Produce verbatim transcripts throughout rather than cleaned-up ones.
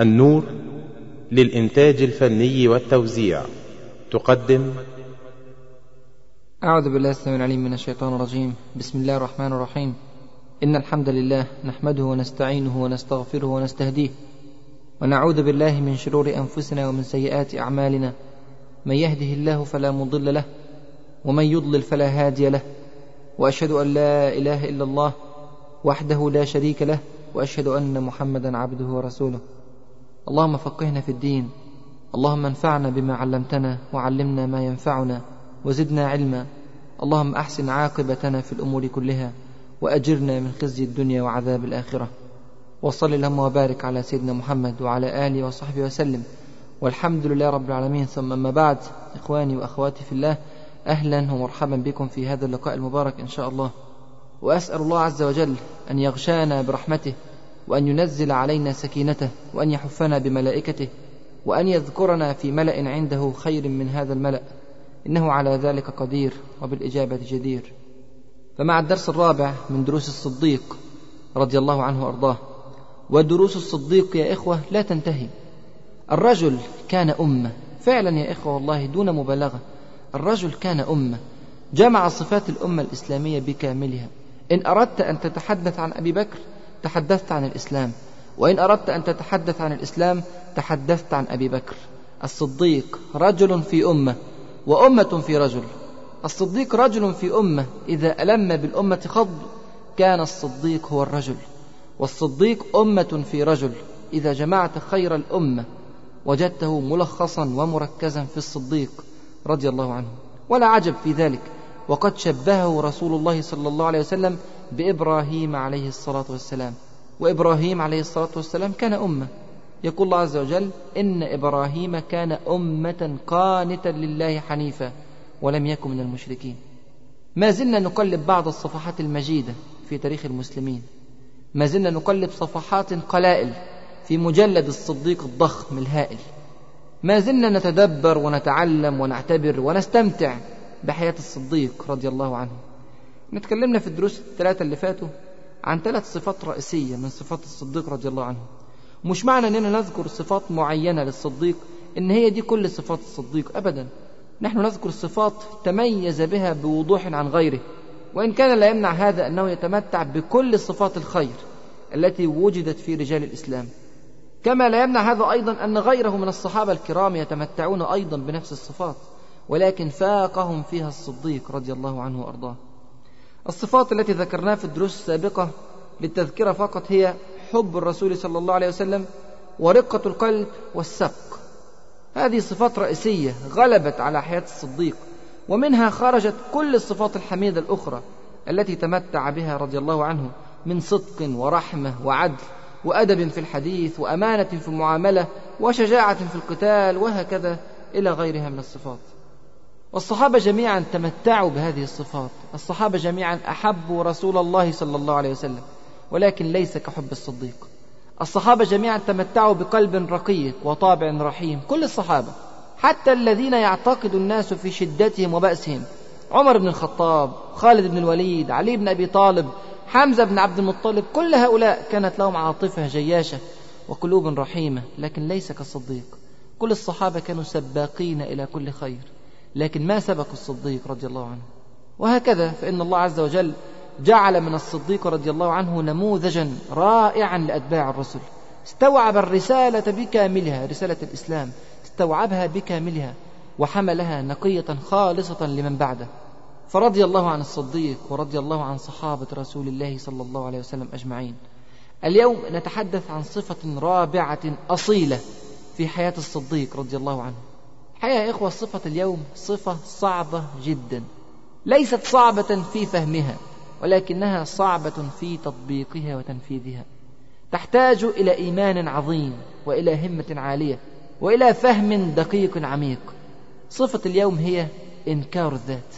النور للإنتاج الفني والتوزيع تقدم. أعوذ بالله السميع العليم من الشيطان الرجيم. بسم الله الرحمن الرحيم. إن الحمد لله نحمده ونستعينه ونستغفره ونستهديه، ونعوذ بالله من شرور أنفسنا ومن سيئات أعمالنا، من يهده الله فلا مضل له ومن يضلل فلا هادي له، وأشهد أن لا إله إلا الله وحده لا شريك له، وأشهد أن محمدا عبده ورسوله. اللهم فقهنا في الدين، اللهم انفعنا بما علمتنا وعلمنا ما ينفعنا وزدنا علما، اللهم أحسن عاقبتنا في الأمور كلها وأجرنا من خزي الدنيا وعذاب الآخرة، وصل اللهم وبارك على سيدنا محمد وعلى آله وصحبه وسلم، والحمد لله رب العالمين. ثم أما بعد، إخواني وأخواتي في الله، أهلا ومرحبا بكم في هذا اللقاء المبارك إن شاء الله، وأسأل الله عز وجل أن يغشانا برحمته، وأن ينزل علينا سكينته، وأن يحفنا بملائكته، وأن يذكرنا في ملأ عنده خير من هذا الملأ، إنه على ذلك قدير وبالإجابة جدير. فمع الدرس الرابع من دروس الصديق رضي الله عنه وأرضاه. ودروس الصديق يا إخوة لا تنتهي. الرجل كان أمة فعلا يا إخوة، والله دون مبالغة، الرجل كان أمة، جمع صفات الأمة الإسلامية بكاملها. إن أردت أن تتحدث عن أبي بكر تحدثت عن الإسلام، وإن أردت أن تتحدث عن الإسلام تحدثت عن أبي بكر. الصديق رجل في أمة وأمة في رجل. الصديق رجل في أمة، إذا ألم بالأمة خض كان الصديق هو الرجل، والصديق أمة في رجل. إذا جمعت خير الأمة وجدته ملخصا ومركزا في الصديق رضي الله عنه، ولا عجب في ذلك، وقد شبهه رسول الله صلى الله عليه وسلم بإبراهيم عليه الصلاة والسلام. وإبراهيم عليه الصلاة والسلام كان أمة، يقول الله عز وجل: إن إبراهيم كان أمة قانتا لله حنيفا ولم يكن من المشركين. ما زلنا نقلب بعض الصفحات المجيدة في تاريخ المسلمين، ما زلنا نقلب صفحات قلائل في مجلد الصديق الضخم الهائل، ما زلنا نتدبر ونتعلم ونعتبر ونستمتع بحياة الصديق رضي الله عنه. نتكلمنا في الدروس الثلاثة اللي فاتوا عن ثلاث صفات رئيسية من صفات الصديق رضي الله عنه. مش معنى أننا نذكر صفات معينة للصديق إن هي دي كل صفات الصديق أبدا. نحن نذكر صفات تميز بها بوضوح عن غيره، وإن كان لا يمنع هذا أنه يتمتع بكل صفات الخير التي وجدت في رجال الإسلام، كما لا يمنع هذا أيضا أن غيره من الصحابة الكرام يتمتعون أيضا بنفس الصفات، ولكن فاقهم فيها الصديق رضي الله عنه وأرضاه. الصفات التي ذكرناها في الدروس السابقة للتذكرة فقط هي حب الرسول صلى الله عليه وسلم، ورقة القلب، والسبق. هذه صفات رئيسية غلبت على حياة الصديق، ومنها خرجت كل الصفات الحميدة الأخرى التي تمتع بها رضي الله عنه من صدق ورحمة وعدل وأدب في الحديث وأمانة في المعاملة وشجاعة في القتال، وهكذا إلى غيرها من الصفات. والصحابة جميعا تمتعوا بهذه الصفات، الصحابة جميعا أحبوا رسول الله صلى الله عليه وسلم، ولكن ليس كحب الصديق. الصحابة جميعا تمتعوا بقلب رقيق وطابع رحيم، كل الصحابة، حتى الذين يعتقد الناس في شدتهم وبأسهم: عمر بن الخطاب، خالد بن الوليد، علي بن أبي طالب، حمزة بن عبد المطلب، كل هؤلاء كانت لهم عاطفة جياشة وقلوب رحيمة، لكن ليس كالصديق. كل الصحابة كانوا سباقين إلى كل خير، لكن ما سبق الصديق رضي الله عنه. وهكذا فإن الله عز وجل جعل من الصديق رضي الله عنه نموذجا رائعا لأتباع الرسل، استوعب الرسالة بكاملها، رسالة الإسلام استوعبها بكاملها وحملها نقية خالصة لمن بعده. فرضي الله عن الصديق ورضي الله عن صحابة رسول الله صلى الله عليه وسلم أجمعين. اليوم نتحدث عن صفة رابعة أصيلة في حياة الصديق رضي الله عنه. حقيقة يا إخوة، صفة اليوم صفة صعبة جدا، ليست صعبة في فهمها ولكنها صعبة في تطبيقها وتنفيذها، تحتاج إلى إيمان عظيم وإلى همة عالية وإلى فهم دقيق عميق. صفة اليوم هي إنكار الذات.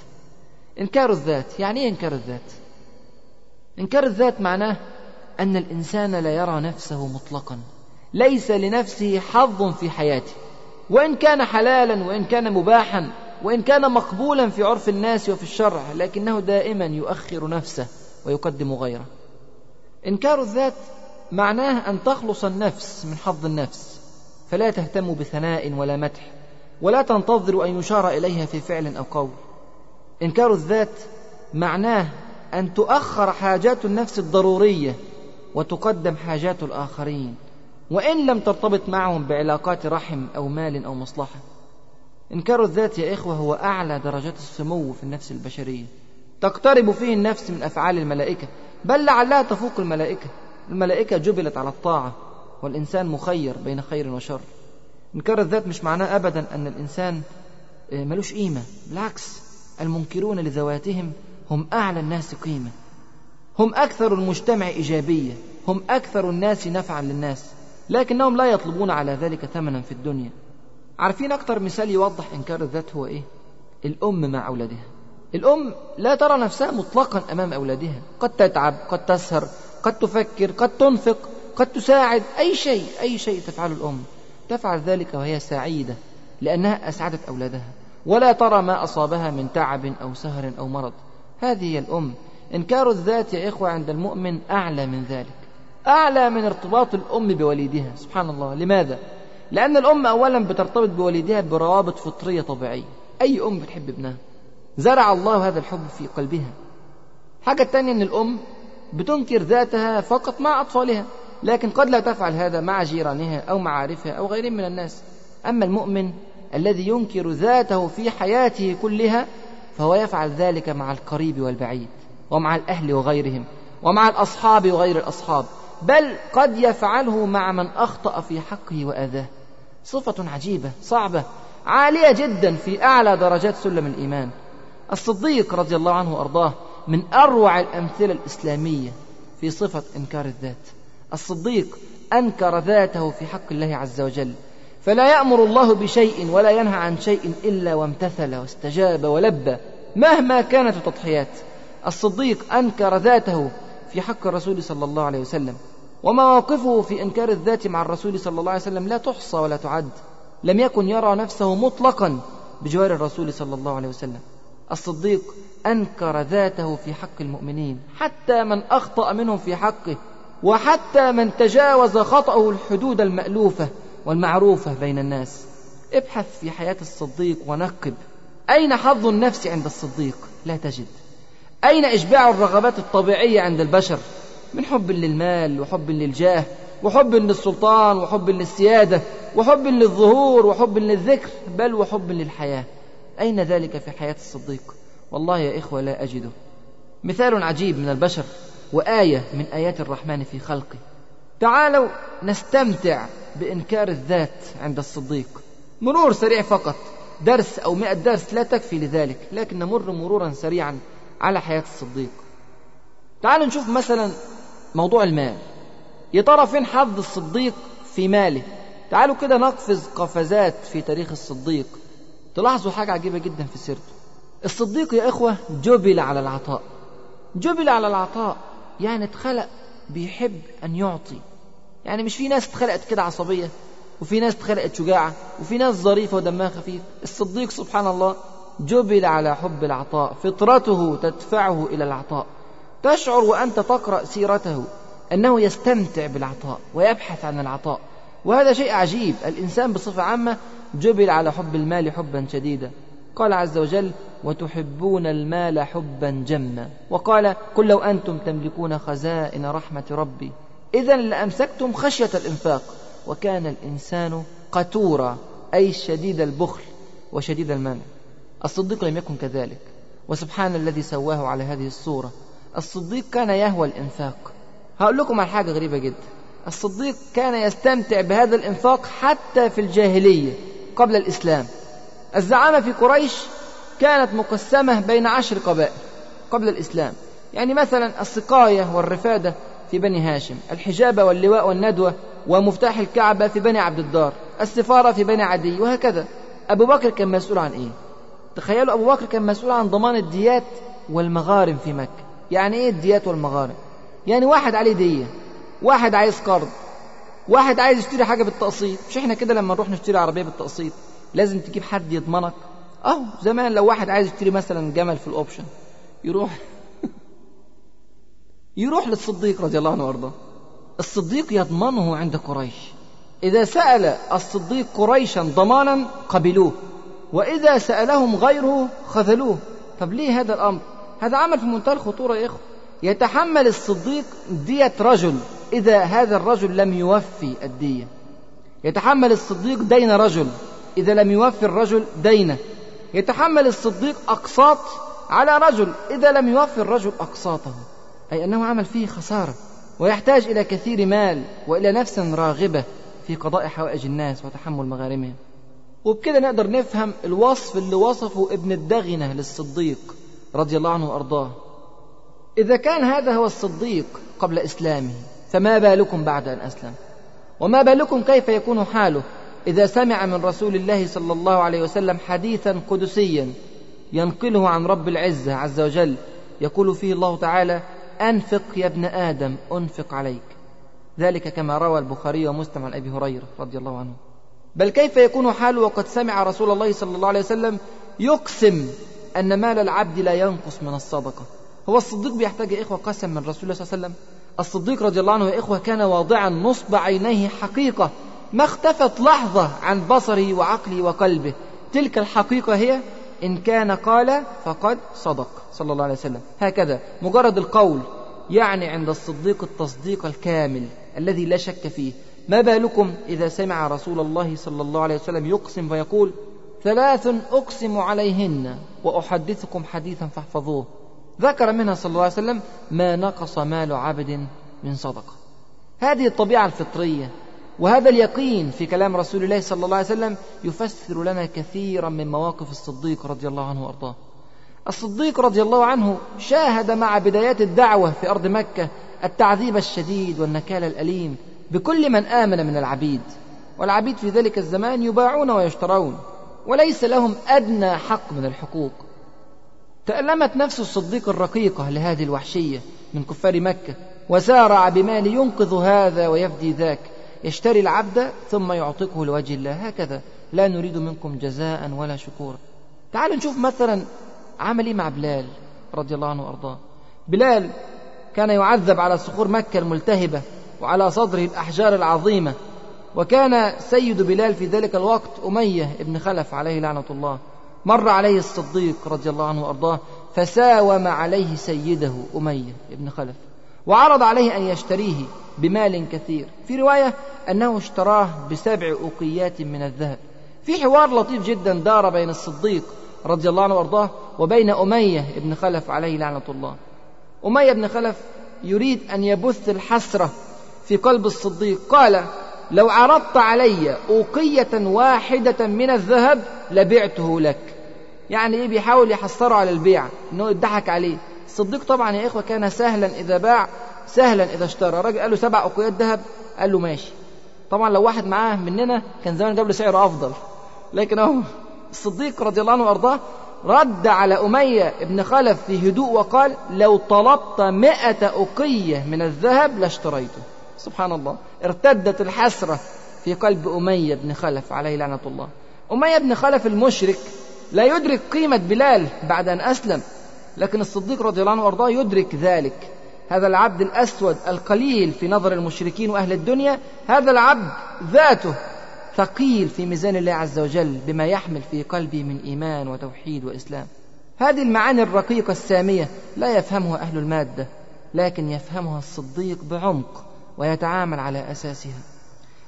إنكار الذات، يعني إيه إنكار الذات؟ إنكار الذات معناه أن الإنسان لا يرى نفسه مطلقا، ليس لنفسه حظ في حياته، وإن كان حلالا وإن كان مباحا وإن كان مقبولا في عرف الناس وفي الشرع، لكنه دائما يؤخر نفسه ويقدم غيره. إنكار الذات معناه أن تخلص النفس من حظ النفس، فلا تهتم بثناء ولا مدح، ولا تنتظر أن يشار إليها في فعل أو قول. إنكار الذات معناه أن تؤخر حاجات النفس الضرورية وتقدم حاجات الآخرين، وإن لم ترتبط معهم بعلاقات رحم أو مال أو مصلحة. إنكار الذات يا إخوة هو أعلى درجات السمو في النفس البشرية، تقترب فيه النفس من أفعال الملائكة، بل لعلها تفوق الملائكة. الملائكة جبلت على الطاعة، والإنسان مخير بين خير وشر. إنكار الذات مش معناه أبدا أن الإنسان ملوش قيمة، بالعكس، المنكرون لذواتهم هم أعلى الناس قيمة، هم أكثر المجتمع إيجابية، هم أكثر الناس نفعا للناس، لكنهم لا يطلبون على ذلك ثمنا في الدنيا. عارفين أكثر مثال يوضح إنكار الذات هو إيه؟ الأم مع أولادها. الأم لا ترى نفسها مطلقا أمام أولادها، قد تتعب، قد تسهر، قد تفكر، قد تنفق، قد تساعد، أي شيء أي شيء تفعله الأم تفعل ذلك وهي سعيدة لأنها أسعدت أولادها، ولا ترى ما أصابها من تعب أو سهر أو مرض. هذه هي الأم. إنكار الذات يا إخوة عند المؤمن أعلى من ذلك، أعلى من ارتباط الأم بوليدها، سبحان الله. لماذا؟ لأن الأم أولا بترتبط بوليدها بروابط فطرية طبيعية، أي أم بتحب ابنها، زرع الله هذا الحب في قلبها. حاجة تانية أن الأم بتنكر ذاتها فقط مع أطفالها، لكن قد لا تفعل هذا مع جيرانها أو معارفها أو غيرهم من الناس. أما المؤمن الذي ينكر ذاته في حياته كلها فهو يفعل ذلك مع القريب والبعيد، ومع الأهل وغيرهم، ومع الأصحاب وغير الأصحاب، بل قد يفعله مع من أخطأ في حقه وأذاه. صفة عجيبة صعبة عالية جدا في أعلى درجات سلم الإيمان. الصديق رضي الله عنه وأرضاه من أروع الأمثلة الإسلامية في صفة إنكار الذات. الصديق أنكر ذاته في حق الله عز وجل، فلا يأمر الله بشيء ولا ينهى عن شيء إلا وامتثل واستجاب ولبى مهما كانت التضحيات. الصديق أنكر ذاته في حق الرسول صلى الله عليه وسلم، ومواقفه في إنكار الذات مع الرسول صلى الله عليه وسلم لا تحصى ولا تعد، لم يكن يرى نفسه مطلقا بجوار الرسول صلى الله عليه وسلم. الصديق أنكر ذاته في حق المؤمنين، حتى من أخطأ منهم في حقه، وحتى من تجاوز خطأه الحدود المألوفة والمعروفة بين الناس. ابحث في حياة الصديق ونقب، أين حظ النفس عند الصديق؟ لا تجد. أين إشباع الرغبات الطبيعية عند البشر من حب للمال، وحب للجاه، وحب للسلطان، وحب للسيادة، وحب للظهور، وحب للذكر، بل وحب للحياة؟ أين ذلك في حياة الصديق؟ والله يا إخوة لا أجده. مثال عجيب من البشر، وآية من آيات الرحمن في خلقه. تعالوا نستمتع بإنكار الذات عند الصديق. مرور سريع فقط، درس أو مئة درس لا تكفي لذلك، لكن نمر مرورا سريعا على حياة الصديق. تعالوا نشوف مثلا موضوع المال، يا ترى فين حظ الصديق في ماله؟ تعالوا كده نقفز قفزات في تاريخ الصديق، تلاحظوا حاجة عجيبة جدا في سيرته. الصديق يا إخوة جبل على العطاء، جبل على العطاء يعني اتخلق بيحب أن يعطي. يعني مش في ناس اتخلقت كده عصبية، وفي ناس اتخلقت شجاعة، وفي ناس ظريفة ودمها خفيف. الصديق سبحان الله جبل على حب العطاء، فطرته تدفعه إلى العطاء. تشعر وأنت تقرأ سيرته أنه يستمتع بالعطاء ويبحث عن العطاء، وهذا شيء عجيب. الإنسان بصفة عامة جبل على حب المال حبا شديدا. قال عز وجل: وتحبون المال حبا جما، وقال: قل لو أنتم تملكون خزائن رحمة ربي إذن لأمسكتم خشية الإنفاق، وكان الإنسان قتورا، أي شديد البخل وشديد المنع. الصديق لم يكن كذلك، وسبحان الذي سواه على هذه الصورة. الصديق كان يهوى الإنفاق. هقول لكم على حاجة غريبة جدا، الصديق كان يستمتع بهذا الإنفاق حتى في الجاهلية قبل الإسلام. الزعامة في قريش كانت مقسمة بين عشر قبائل قبل الإسلام، يعني مثلا السقاية والرفادة في بني هاشم، الحجابة واللواء والندوة ومفتاح الكعبة في بني عبد الدار، السفارة في بني عدي، وهكذا. أبو بكر كان مسؤول عن إيه؟ تخيلوا، أبو بكر كان مسؤول عن ضمان الديات والمغارم في مكة. يعني إيه الديات والمغارم؟ يعني واحد عليه دية، واحد عايز قرض، واحد عايز يشتري حاجة بالتقسيط. مش إحنا كده لما نروح نشتري عربية بالتقسيط لازم تجيب حد يضمنك؟ أو زمان لو واحد عايز يشتري مثلا جمل في الأوبشن يروح يروح للصديق رضي الله عنه وارضاه. الصديق يضمنه عند قريش، إذا سأل الصديق قريشا ضمانا قبلوه، وإذا سألهم غيره خذلوه. طب ليه هذا الأمر؟ هذا عمل في منتهى الخطورة يا إخوة. يتحمل الصديق دية رجل إذا هذا الرجل لم يوفي الدية، يتحمل الصديق دين رجل إذا لم يوفي الرجل دينه، يتحمل الصديق أقساط على رجل إذا لم يوفي الرجل أقساطه، أي أنه عمل فيه خسارة ويحتاج إلى كثير مال وإلى نفس راغبة في قضاء حوائج الناس وتحمل مغارمهم. وبكده نقدر نفهم الوصف اللي وصفه ابن الدغنة للصديق رضي الله عنه وأرضاه. إذا كان هذا هو الصديق قبل إسلامه، فما بالكم بعد أن أسلم؟ وما بالكم كيف يكون حاله إذا سمع من رسول الله صلى الله عليه وسلم حديثا قدسيا ينقله عن رب العزة عز وجل، يقول فيه الله تعالى: أنفق يا ابن آدم أنفق عليك، ذلك كما روى البخاري ومسلم عن أبي هريرة رضي الله عنه. بل كيف يكون حاله وقد سمع رسول الله صلى الله عليه وسلم يقسم أن مال العبد لا ينقص من الصدقة؟ هو الصديق بيحتاج إخوة قسم من رسول الله صلى الله عليه وسلم؟ الصديق رضي الله عنه يا إخوة كان واضعا نصب عينيه حقيقة ما اختفت لحظة عن بصره وعقله وقلبه، تلك الحقيقة هي: إن كان قال فقد صدق، صلى الله عليه وسلم. هكذا مجرد القول يعني عند الصديق التصديق الكامل الذي لا شك فيه. ما بالكم إذا سمع رسول الله صلى الله عليه وسلم يقسم فيقول: ثلاث أقسم عليهن وأحدثكم حديثا فاحفظوه، ذكر منها صلى الله عليه وسلم ما نقص مال عبد من صدقة. هذه الطبيعة الفطرية وهذا اليقين في كلام رسول الله صلى الله عليه وسلم يفسر لنا كثيرا من مواقف الصديق رضي الله عنه وأرضاه. الصديق رضي الله عنه شاهد مع بدايات الدعوة في أرض مكة التعذيب الشديد والنكال الأليم بكل من آمن من العبيد، والعبيد في ذلك الزمان يباعون ويشترون وليس لهم أدنى حق من الحقوق. تألمت نفس الصديق الرقيقة لهذه الوحشية من كفار مكة، وسارع بمال ينقذ هذا ويفدي ذاك، يشتري العبد ثم يعطيه لوجه الله، هكذا لا نريد منكم جزاء ولا شكورا. تعالوا نشوف مثلا عملي مع بلال رضي الله عنه وأرضاه. بلال كان يعذب على صخور مكة الملتهبة وعلى صدره الأحجار العظيمة، وكان سيد بلال في ذلك الوقت أمية بن خلف عليه لعنة الله. مر عليه الصديق رضي الله عنه وأرضاه فساوم عليه سيده أمية بن خلف وعرض عليه أن يشتريه بمال كثير، في رواية أنه اشتراه بسبع أوقيات من الذهب. في حوار لطيف جدا دار بين الصديق رضي الله عنه وأرضاه وبين أمية بن خلف عليه لعنة الله. أمية بن خلف يريد أن يبث الحسرة في قلب الصديق، قال: لو عرضت علي أوقية واحدة من الذهب لبعته لك. يعني إيه؟ بيحاول يحصره على البيع، إنه يضحك عليه. الصديق طبعا يا إخوة كان سهلا إذا باع سهلا إذا اشترى. راجل قال له سبع أوقيات ذهب، قال له ماشي. طبعا لو واحد معاه مننا كان زمان جاب له سعر أفضل، لكن هو الصديق رضي الله عنه وأرضاه رد على أمية بن خلف في هدوء وقال: لو طلبت مئة أوقية من الذهب لاشتريته. سبحان الله، ارتدت الحسرة في قلب أمية بن خلف عليه لعنة الله. أمية بن خلف المشرك لا يدرك قيمة بلال بعد أن أسلم، لكن الصديق رضي الله عنه وأرضاه يدرك ذلك. هذا العبد الأسود القليل في نظر المشركين وأهل الدنيا، هذا العبد ذاته ثقيل في ميزان الله عز وجل بما يحمل في قلبه من إيمان وتوحيد وإسلام. هذه المعاني الرقيقة السامية لا يفهمها أهل المادة، لكن يفهمها الصديق بعمق ويتعامل على أساسها.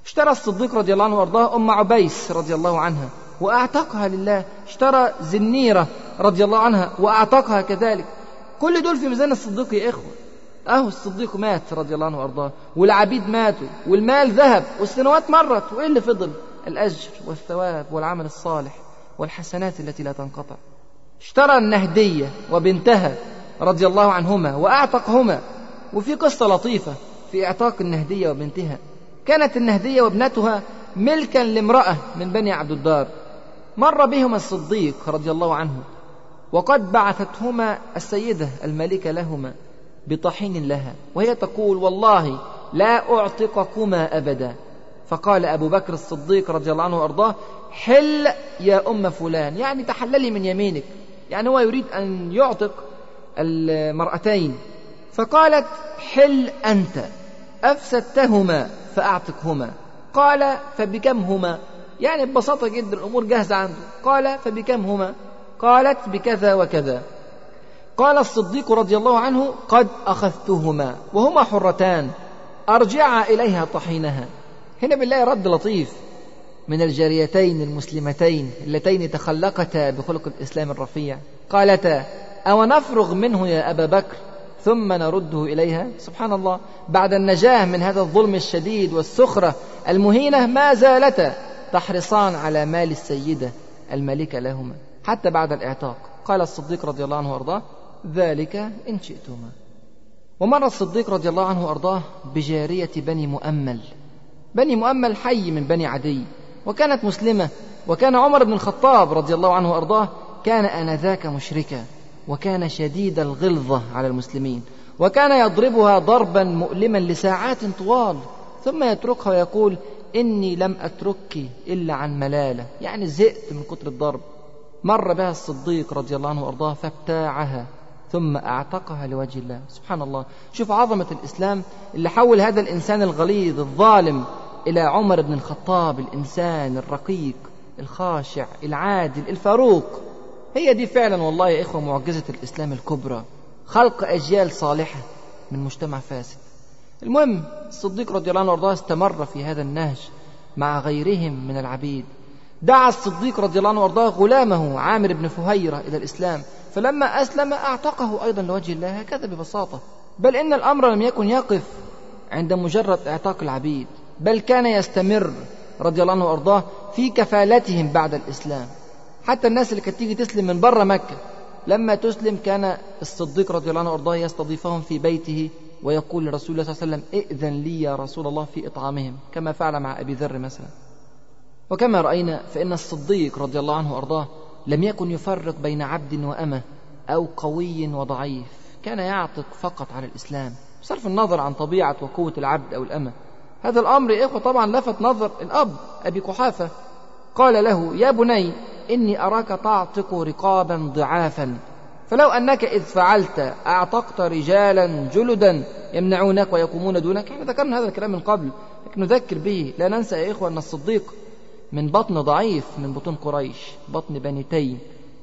اشترى الصديق رضي الله عنه وأرضاه أم عبيس رضي الله عنها وأعتقها لله، اشترى زنيرة رضي الله عنها وأعتقها كذلك. كل دول في ميزان الصديق يا إخوة. أهو الصديق مات رضي الله عنه وأرضاه، والعبيد ماتوا، والمال ذهب، والسنوات مرت، وإيه اللي فضل؟ الأجر والثواب والعمل الصالح والحسنات التي لا تنقطع. اشترى النهدية وبنتها رضي الله عنهما وأعتقهما. وفي قصة لطيفة في إعتاق النهدية وبنتها. كانت النهدية وابنتها ملكا لامرأة من بني عبد الدار، مر بهما الصديق رضي الله عنه وقد بعثتهما السيدة الملكة لهما بطحين لها وهي تقول: والله لا أعتقكما أبدا. فقال أبو بكر الصديق رضي الله عنه وأرضاه: حل يا أم فلان، يعني تحللي من يمينك. يعني هو يريد أن يعتق المرأتين. فقالت: حل أنت، أفسدتهما فأعتقهما. قال فبكمهما، يعني ببساطة جدا الأمور جاهزة عنده. قال فبكمهما؟ قالت بكذا وكذا. قال الصديق رضي الله عنه قد أخذتهما وهما حرتان أرجع إليها طحينها. هنا بالله رد لطيف من الجاريتين المسلمتين اللتين تخلقتا بخلق الإسلام الرفيع، قالتا أو نفرغ منه يا أبا بكر ثم نرده إليها؟ سبحان الله، بعد النجاة من هذا الظلم الشديد والسخرة المهينة ما زالتا تحرصان على مال السيدة الملكة لهما حتى بعد الإعتاق. قال الصديق رضي الله عنه وأرضاه ذلك إن شئتما. ومر الصديق رضي الله عنه وأرضاه بجارية بني مؤمل. بني مؤمل حي من بني عدي وكانت مسلمة، وكان عمر بن الخطاب رضي الله عنه وأرضاه كان آنذاك مشركا وكان شديد الغلظة على المسلمين، وكان يضربها ضربا مؤلما لساعات طوال ثم يتركها ويقول إني لم أتركك إلا عن ملالة، يعني زئت من كتر الضرب. مر بها الصديق رضي الله عنه وأرضاه فابتاعها ثم أعتقها لوجه الله. سبحان الله، شوف عظمة الإسلام اللي حول هذا الإنسان الغليظ الظالم إلى عمر بن الخطاب الإنسان الرقيق الخاشع العادل الفاروق. هي دي فعلا والله يا إخوة معجزة الإسلام الكبرى، خلق أجيال صالحة من مجتمع فاسد. المهم الصديق رضي الله عنه وأرضاه استمر في هذا النهج مع غيرهم من العبيد. دعا الصديق رضي الله عنه وأرضاه غلامه عامر بن فهيرة إلى الإسلام، فلما أسلم أعتقه أيضا لوجه الله، هكذا ببساطة. بل إن الأمر لم يكن يقف عند مجرد إعتاق العبيد، بل كان يستمر رضي الله عنه وأرضاه في كفالتهم بعد الإسلام. حتى الناس اللي كانت تيجي تسلم من بره مكة لما تسلم كان الصديق رضي الله عنه وأرضاه يستضيفهم في بيته ويقول لرسول الله صلى الله عليه وسلم ائذن لي يا رسول الله في إطعامهم، كما فعل مع أبي ذر مثلا. وكما رأينا فإن الصديق رضي الله عنه وأرضاه لم يكن يفرق بين عبد وأمة أو قوي وضعيف، كان يعتق فقط على الإسلام بصرف النظر عن طبيعة وقوة العبد أو الأمة. هذا الأمر يا إخوة طبعا لفت نظر الأب أبي كحافة، قال له يا بني إني أراك تعتق رقابا ضعافا، فلو أنك إذ فعلت أعتقت رجالا جلدا يمنعونك ويقومون دونك. احنا ذكرنا هذا الكلام من قبل لكن نذكر به. لا ننسى يا إخوة أن الصديق من بطن ضعيف من بطون قريش، بطن بني تيم.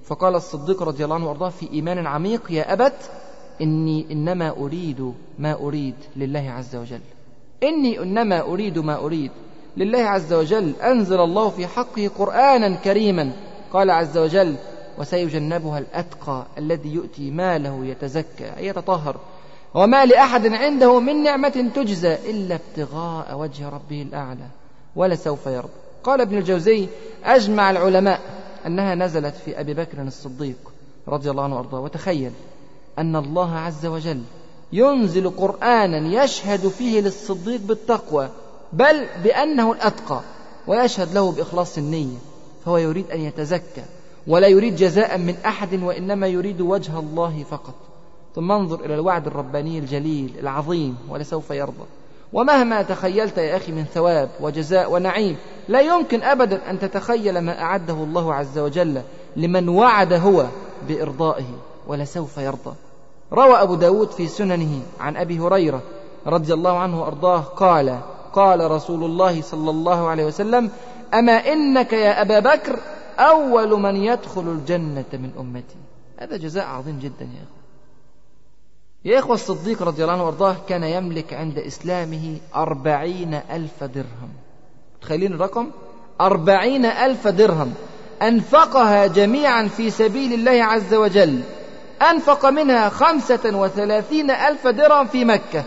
فقال الصديق رضي الله عنه وأرضاه في إيمان عميق يا أبت إني إنما أريد ما أريد لله عز وجل. إني إنما أريد ما أريد لله عز وجل. أنزل الله في حقه قرآنا كريما قال عز وجل وسيجنبها الأتقى الذي يؤتي ماله يتزكى أي يتطهر وما لأحد عنده من نعمة تجزى إلا ابتغاء وجه ربه الأعلى ولسوف يرضى. قال ابن الجوزي أجمع العلماء أنها نزلت في أبي بكر الصديق رضي الله عنه وأرضاه. وتخيل أن الله عز وجل ينزل قرآنا يشهد فيه للصديق بالتقوى بل بأنه الأتقى ويشهد له بإخلاص النية، فهو يريد أن يتزكى ولا يريد جزاء من أحد وإنما يريد وجه الله فقط. ثم انظر إلى الوعد الرباني الجليل العظيم ولسوف يرضى. ومهما تخيلت يا أخي من ثواب وجزاء ونعيم لا يمكن أبدا أن تتخيل ما أعده الله عز وجل لمن وعد هو بإرضائه ولسوف يرضى. روى أبو داود في سننه عن أبي هريرة رضي الله عنه وأرضاه قال قال رسول الله صلى الله عليه وسلم أما إنك يا أبا بكر أول من يدخل الجنة من أمتي. هذا جزاء عظيم جدا يا أخوة. يا إخوة الصديق رضي الله عنه وأرضاه كان يملك عند إسلامه أربعين ألف درهم. تخيلين الرقم، أربعين ألف درهم أنفقها جميعا في سبيل الله عز وجل. أنفق منها خمسة وثلاثين ألف درهم في مكة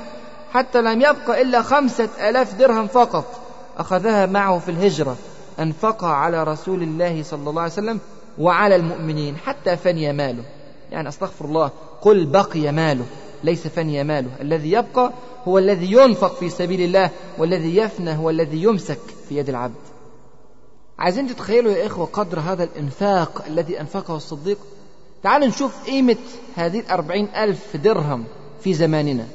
حتى لم يبق إلا خمسة ألاف درهم فقط أخذها معه في الهجرة، أنفقها على رسول الله صلى الله عليه وسلم وعلى المؤمنين حتى فني ماله. يعني أستغفر الله، قل بقي ماله ليس فني ماله. الذي يبقى هو الذي ينفق في سبيل الله، والذي يفنى هو الذي يمسك في يد العبد. عايزين تتخيلوا يا إخوة قدر هذا الإنفاق الذي أنفقه الصديق. تعالوا نشوف قيمة هذه الأربعين ألف درهم في زماننا.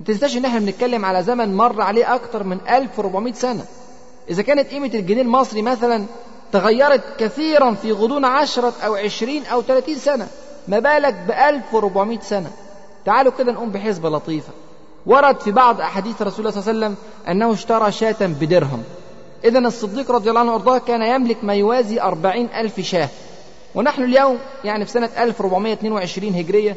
ما تنساش إن احنا بنتكلم على زمن مر عليه أكتر من ألف وأربعمائة سنة. إذا كانت قيمة الجنيه المصري مثلا تغيرت كثيرا في غضون عشرة أو عشرين أو ثلاثين سنة، ما بالك بألف وأربعمائة سنة. تعالوا كده نقوم بحسبة لطيفة. ورد في بعض أحاديث رسول الله صلى الله عليه وسلم أنه اشترى شاة بدرهم إذن الصديق رضي الله عنه وأرضاه كان يملك ما يوازي أربعين ألف شاه، ونحن اليوم يعني في سنة ألف وأربعمائة واثنين وعشرين هجرية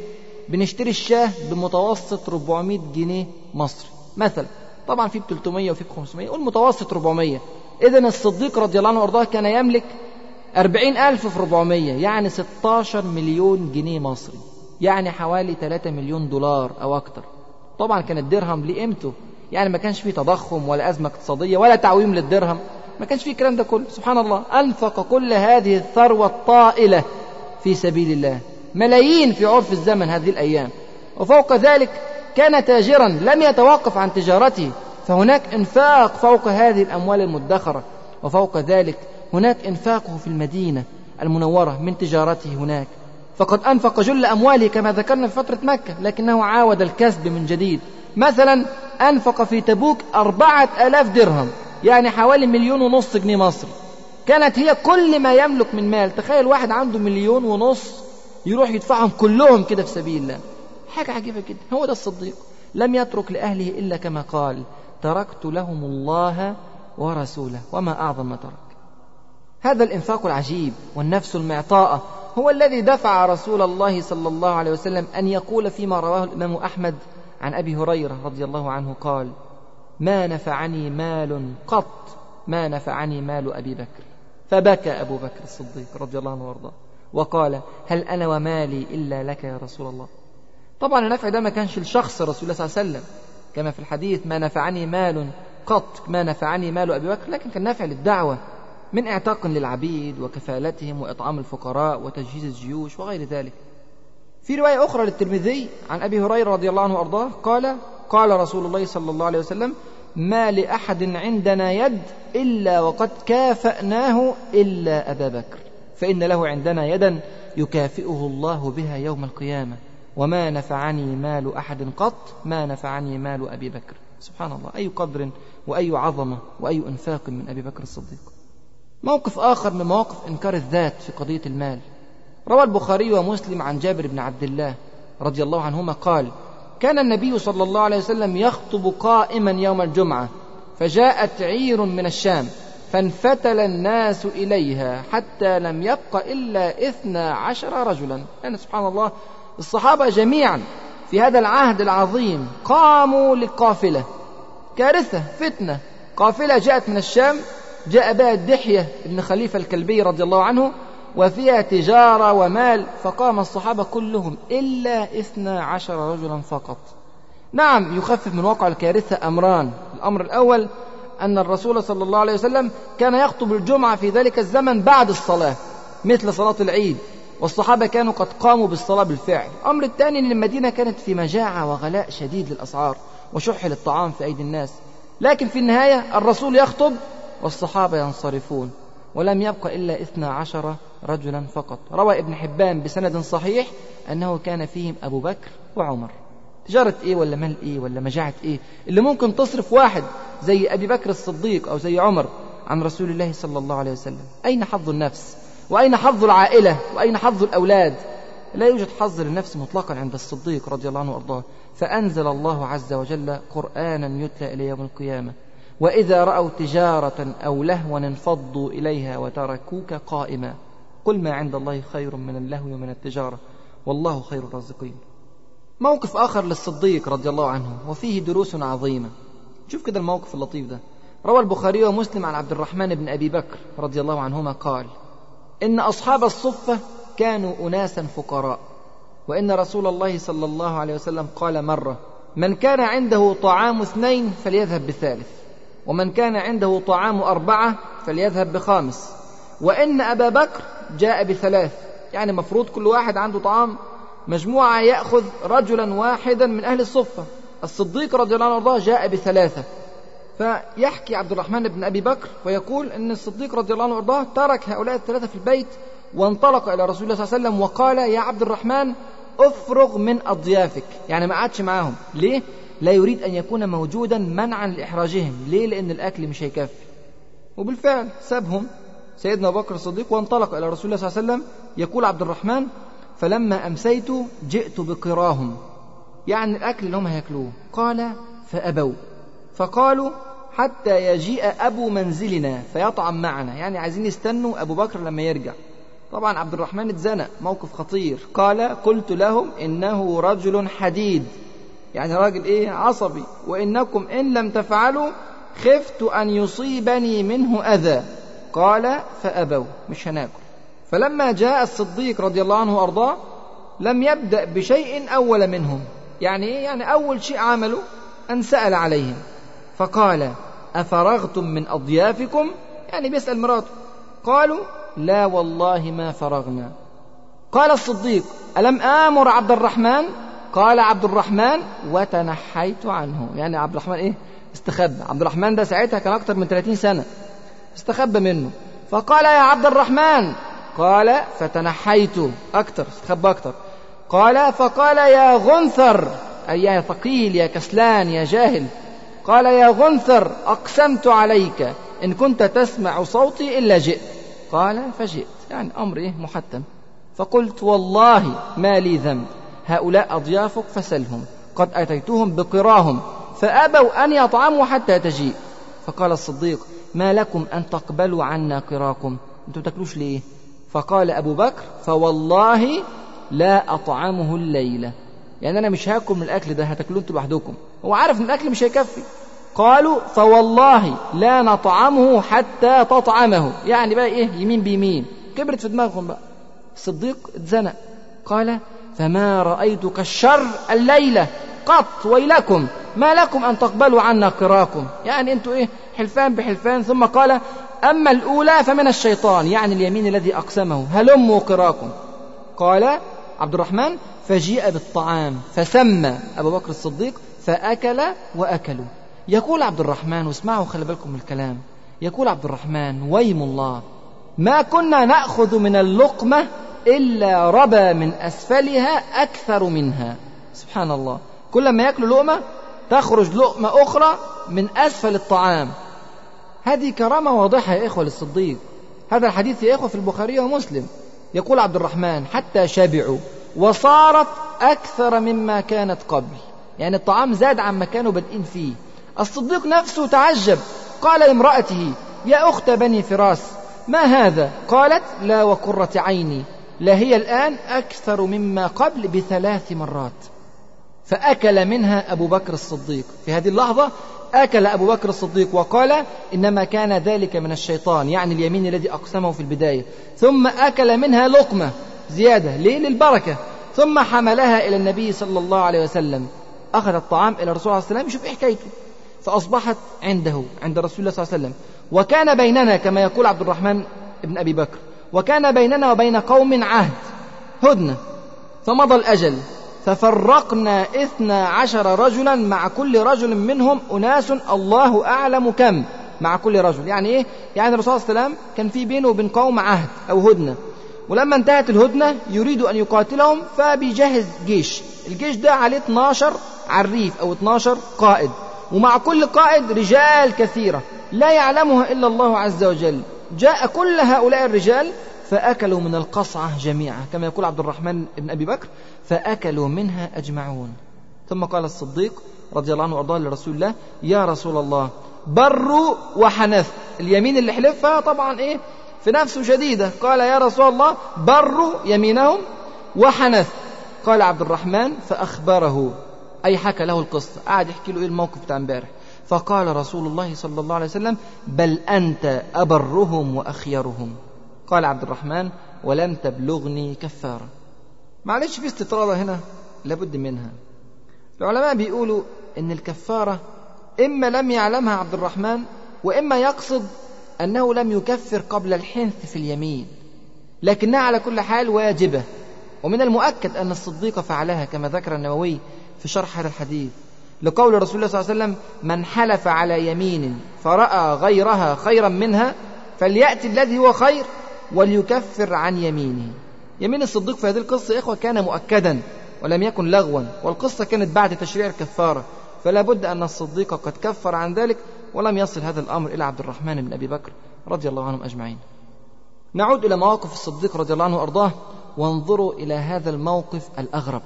بنشتري الشاه بمتوسط أربعمائة جنيه مصري مثلا، طبعا في بثلاثمائة وفي بخمسمائة والمتوسط أربعمائة. إذن الصديق رضي الله عنه وأرضاه كان يملك أربعين ألف في أربعمائة يعني ستاشر مليون جنيه مصري، يعني حوالي ثلاثة مليون دولار أو أكتر. طبعا كان الدرهم لقيمته، يعني ما كانش فيه تضخم ولا أزمة اقتصادية ولا تعويم للدرهم، ما كانش فيه الكلام ده كله. سبحان الله، أنفق كل هذه الثروة الطائلة في سبيل الله، ملايين في عرف الزمن هذه الأيام. وفوق ذلك كان تاجرا لم يتوقف عن تجارته، فهناك إنفاق فوق هذه الأموال المدخرة. وفوق ذلك هناك إنفاقه في المدينة المنورة من تجارته هناك، فقد أنفق جل أمواله كما ذكرنا في فترة مكة، لكنه عاود الكسب من جديد. مثلا أنفق في تبوك أربعة آلاف درهم، يعني حوالي مليون ونص جنيه مصري، كانت هي كل ما يملك من مال. تخيل واحد عنده مليون ونص يروح يدفعهم كلهم كده في سبيل الله، حاجة عجيبة جدا. هو ده الصديق، لم يترك لأهله إلا كما قال تركت لهم الله ورسوله، وما أعظم ما ترك. هذا الإنفاق العجيب والنفس المعطاءة هو الذي دفع رسول الله صلى الله عليه وسلم أن يقول فيما رواه الإمام أحمد عن أبي هريرة رضي الله عنه قال ما نفعني مال قط ما نفعني مال أبي بكر. فبكى أبو بكر الصديق رضي الله عنه وارضاه وقال هل أنا ومالي إلا لك يا رسول الله. طبعا النفع ده ما كانش الشخص رسول الله صلى الله عليه وسلم كما في الحديث ما نفعني مال قط ما نفعني مال أبي بكر، لكن كان نفع للدعوة من اعتاق للعبيد وكفالتهم وإطعام الفقراء وتجهيز الجيوش وغير ذلك. في رواية أخرى للترمذي عن أبي هريرة رضي الله عنه وأرضاه قال قال رسول الله صلى الله عليه وسلم ما لأحد عندنا يد إلا وقد كافأناه إلا أبا بكر، فإن له عندنا يدا يكافئه الله بها يوم القيامة، وما نفعني مال أحد قط ما نفعني مال أبي بكر. سبحان الله، أي قدر وأي عظمة وأي إنفاق من أبي بكر الصديق. موقف آخر من مواقف إنكار الذات في قضية المال، روى البخاري ومسلم عن جابر بن عبد الله رضي الله عنهما قال كان النبي صلى الله عليه وسلم يخطب قائما يوم الجمعة، فجاءت عير من الشام فانفتل الناس إليها حتى لم يبق إلا اثنى عشر رجلا. يعني سبحان الله، الصحابة جميعا في هذا العهد العظيم قاموا للقافلة، كارثة فتنة. قافلة جاءت من الشام، جاء بها الدحية بن خليفة الكلبي رضي الله عنه وفيها تجارة ومال، فقام الصحابة كلهم إلا اثنا عشر رجلا فقط. نعم، يخفف من واقع الكارثة أمران. الأمر الأول أن الرسول صلى الله عليه وسلم كان يخطب الجمعة في ذلك الزمن بعد الصلاة مثل صلاة العيد، والصحابة كانوا قد قاموا بالصلاة بالفعل. الأمر الثاني أن المدينة كانت في مجاعة وغلاء شديد للأسعار وشح للطعام في أيدي الناس، لكن في النهاية الرسول يخطب والصحابة ينصرفون، ولم يبق إلا اثنا عشر رجلا فقط. روى ابن حبان بسند صحيح أنه كان فيهم أبو بكر وعمر. تجارة إيه ولا مال إيه ولا مجاعة إيه اللي ممكن تصرف واحد زي أبي بكر الصديق أو زي عمر عن رسول الله صلى الله عليه وسلم؟ أين حظ النفس وأين حظ العائلة وأين حظ الأولاد؟ لا يوجد حظ للنفس مطلقا عند الصديق رضي الله عنه وأرضاه. فأنزل الله عز وجل قرآنا يتلى إلى يوم القيامة، وإذا رأوا تجارة أو لهوا انفضوا إليها وتركوك قائما، قل ما عند الله خير من اللهو ومن التجارة والله خير الرازقين. موقف آخر للصديق رضي الله عنه وفيه دروس عظيمة. شوف كده الموقف اللطيف ده، روى البخاري ومسلم عن عبد الرحمن بن أبي بكر رضي الله عنهما قال إن أصحاب الصفة كانوا أناسا فقراء، وإن رسول الله صلى الله عليه وسلم قال مرة من كان عنده طعام اثنين فليذهب بثالث، ومن كان عنده طعام أربعة فليذهب بخامس، وإن أبا بكر جاء بثلاث. يعني مفروض كل واحد عنده طعام مجموعة يأخذ رجلا واحدا من أهل الصفة، الصديق رضي الله عنه جاء بثلاثة. فيحكي عبد الرحمن بن أبي بكر ويقول إن الصديق رضي الله عنه ترك هؤلاء الثلاثة في البيت وانطلق إلى رسول الله صلى الله عليه وسلم وقال يا عبد الرحمن أفرغ من أضيافك، يعني ما قعدش معاهم. ليه؟ لا يريد أن يكون موجودا منعا لإحراجهم. ليه؟ لأن الأكل مش هيكفي. وبالفعل سابهم سيدنا بكر الصديق وانطلق إلى رسول الله صلى الله عليه وسلم. يقول عبد الرحمن فلما أمسيت جئت بقراهم، يعني الأكل اللي هم هيأكلوه، قال فأبوا، فقالوا حتى يجيء أبو منزلنا فيطعم معنا، يعني عايزين يستنوا أبو بكر لما يرجع. طبعا عبد الرحمن اتزنق، موقف خطير. قال: قلت لهم إنه رجل حديد، يعني راجل إيه؟ عصبي، وإنكم إن لم تفعلوا خفت أن يصيبني منه أذى. قال: فأبوا، مش هناكل. فلما جاء الصديق رضي الله عنه وأرضاه لم يبدأ بشيء أول منهم، يعني إيه؟ يعني أول شيء عمله أن سأل عليهم فقال: أفرغتم من أضيافكم؟ يعني بيسأل مراته. قالوا: لا والله ما فرغنا. قال الصديق: ألم آمر عبد الرحمن؟ قال عبد الرحمن: وتنحيت عنه. يعني عبد الرحمن إيه؟ استخبى. عبد الرحمن ده ساعتها كان أكتر من ثلاثين سنة، استخبى منه. فقال: يا عبد الرحمن. قال: فتنحيت أكتر، استخبى أكتر. قال: فقال: يا غنثر، أي يا ثقيل، يا كسلان، يا جاهل. قال: يا غنثر، أقسمت عليك إن كنت تسمع صوتي إلا جئت. قال: فجئت، يعني أمره محتم. فقلت: والله ما لي ذنب، هؤلاء أضيافك فسلهم، قد أتيتهم بقراهم فأبوا أن يطعموا حتى تجيء. فقال الصديق: ما لكم أن تقبلوا عنا قراكم؟ أنتم تاكلوش ليه؟ فقال أبو بكر: فوالله لا أطعمه الليلة، يعني أنا مش هاكل من الأكل ده، هتاكلوه أنتم لوحدكم، هو عارف إن الأكل مش هيكفي. قالوا: فوالله لا نطعمه حتى تطعمه، يعني بقى إيه؟ يمين بيمين، كبرت في دماغهم بقى. الصديق اتزنق، قال: فما رأيتك الشر الليلة قط، ويلكم، ما لكم أن تقبلوا عنا قراكم، يعني أنتوا إيه؟ حلفان بحلفان. ثم قال: أما الأولى فمن الشيطان، يعني اليمين الذي أقسمه، هلموا قراكم. قال عبد الرحمن: فجيء بالطعام فسمى أبو بكر الصديق فأكل وأكلوا. يقول عبد الرحمن، واسمعوا خلي بالكم الكلام، يقول عبد الرحمن: ويم الله، ما كنا نأخذ من اللقمة إلا ربى من أسفلها أكثر منها. سبحان الله، كل ما يأكلوا لقمة تخرج لقمة أخرى من أسفل الطعام. هذه كرامة واضحة يا إخوة للصديق. هذا الحديث يا إخوة في البخاري ومسلم. يقول عبد الرحمن: حتى شبعوا وصارت أكثر مما كانت قبل، يعني الطعام زاد عما كانوا بادئين فيه. الصديق نفسه تعجب، قال لامرأته: يا أخت بني فراس، ما هذا؟ قالت: لا وقرة عيني، لا هي الآن أكثر مما قبل بثلاث مرات. فأكل منها أبو بكر الصديق. في هذه اللحظة أكل أبو بكر الصديق وقال: إنما كان ذلك من الشيطان، يعني اليمين الذي أقسمه في البداية. ثم أكل منها لقمة زيادة، ليه؟ للبركة. ثم حملها إلى النبي صلى الله عليه وسلم، أخذ الطعام إلى الرسول عليه السلام يشوف إيه حكايته، فأصبحت عنده عند رسول الله صلى الله عليه وسلم. وكان بيننا، كما يقول عبد الرحمن بن أبي بكر، وكان بيننا وبين قوم عهد، هدنة، فمضى الأجل ففرقنا اثنا عشر رجلا، مع كل رجل منهم أناس الله أعلم كم، مع كل رجل. يعني إيه؟ يعني الرسول صلى الله عليه وسلم كان في بينه وبين قوم عهد أو هدنة، ولما انتهت الهدنة يريد أن يقاتلهم فبيجهز جيش. الجيش ده عليه اثنا عشر عريف أو اثنا عشر قائد، ومع كل قائد رجال كثيرة لا يعلمها إلا الله عز وجل. جاء كل هؤلاء الرجال فأكلوا من القصعة جميعا، كما يقول عبد الرحمن بن أبي بكر: فأكلوا منها أجمعون. ثم قال الصديق رضي الله عنه وأرضاه لرسول الله: يا رسول الله، بروا وحنث، اليمين اللي حلفها طبعا إيه؟ في نفسه شديدة. قال: يا رسول الله، بروا يمينهم وحنث. قال عبد الرحمن: فأخبره، أي حكى له القصة، قاعد يحكي له إيه الموقف بتاع امبارح. فقال رسول الله صلى الله عليه وسلم: بل أنت أبرهم وأخيرهم. قال عبد الرحمن: ولم تبلغني كفارة. معلش، في استطرادة هنا لابد منها. العلماء بيقولوا إن الكفارة إما لم يعلمها عبد الرحمن، وإما يقصد أنه لم يكفر قبل الحنث في اليمين، لكنها على كل حال واجبة. ومن المؤكد أن الصديق فعلها، كما ذكر النووي في شرح هذا الحديث، لقول رسول الله صلى الله عليه وسلم: من حلف على يمين فرأى غيرها خيرا منها فليأتي الذي هو خير وليكفر عن يمينه. يمين الصديق في هذه القصة يا إخوة كان مؤكدا ولم يكن لغوا، والقصة كانت بعد تشريع الكفارة، فلا بد أن الصديق قد كفر عن ذلك، ولم يصل هذا الأمر إلى عبد الرحمن بن أبي بكر رضي الله عنهم أجمعين. نعود إلى مواقف الصديق رضي الله عنه وأرضاه، وانظروا إلى هذا الموقف الأغرب.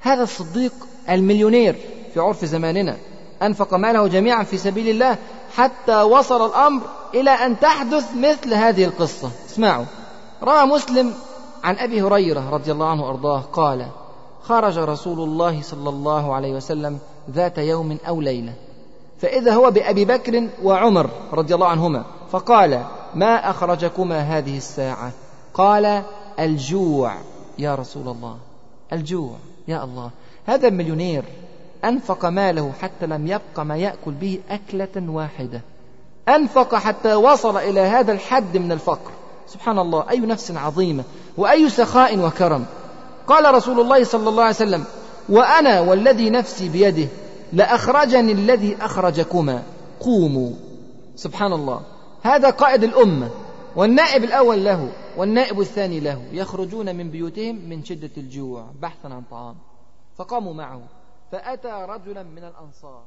هذا الصديق المليونير في عرف زماننا، أنفق ماله جميعا في سبيل الله حتى وصل الأمر إلى أن تحدث مثل هذه القصة. اسمعوا. رأى مسلم عن أبي هريرة رضي الله عنه وأرضاه قال: خرج رسول الله صلى الله عليه وسلم ذات يوم أو ليلة، فإذا هو بأبي بكر وعمر رضي الله عنهما، فقال: ما أخرجكما هذه الساعة؟ قال: الجوع يا رسول الله. الجوع يا الله، هذا المليونير أنفق ماله حتى لم يبق ما يأكل به أكلة واحدة، أنفق حتى وصل إلى هذا الحد من الفقر. سبحان الله، أي نفس عظيمة وأي سخاء وكرم. قال رسول الله صلى الله عليه وسلم: وأنا والذي نفسي بيده لأخرجني الذي أخرجكما، قوموا. سبحان الله، هذا قائد الأمة، والنائب الأول له والنائب الثاني له، يخرجون من بيوتهم من شدة الجوع بحثا عن طعام، فقاموا معه، فأتى رجلا من الأنصار.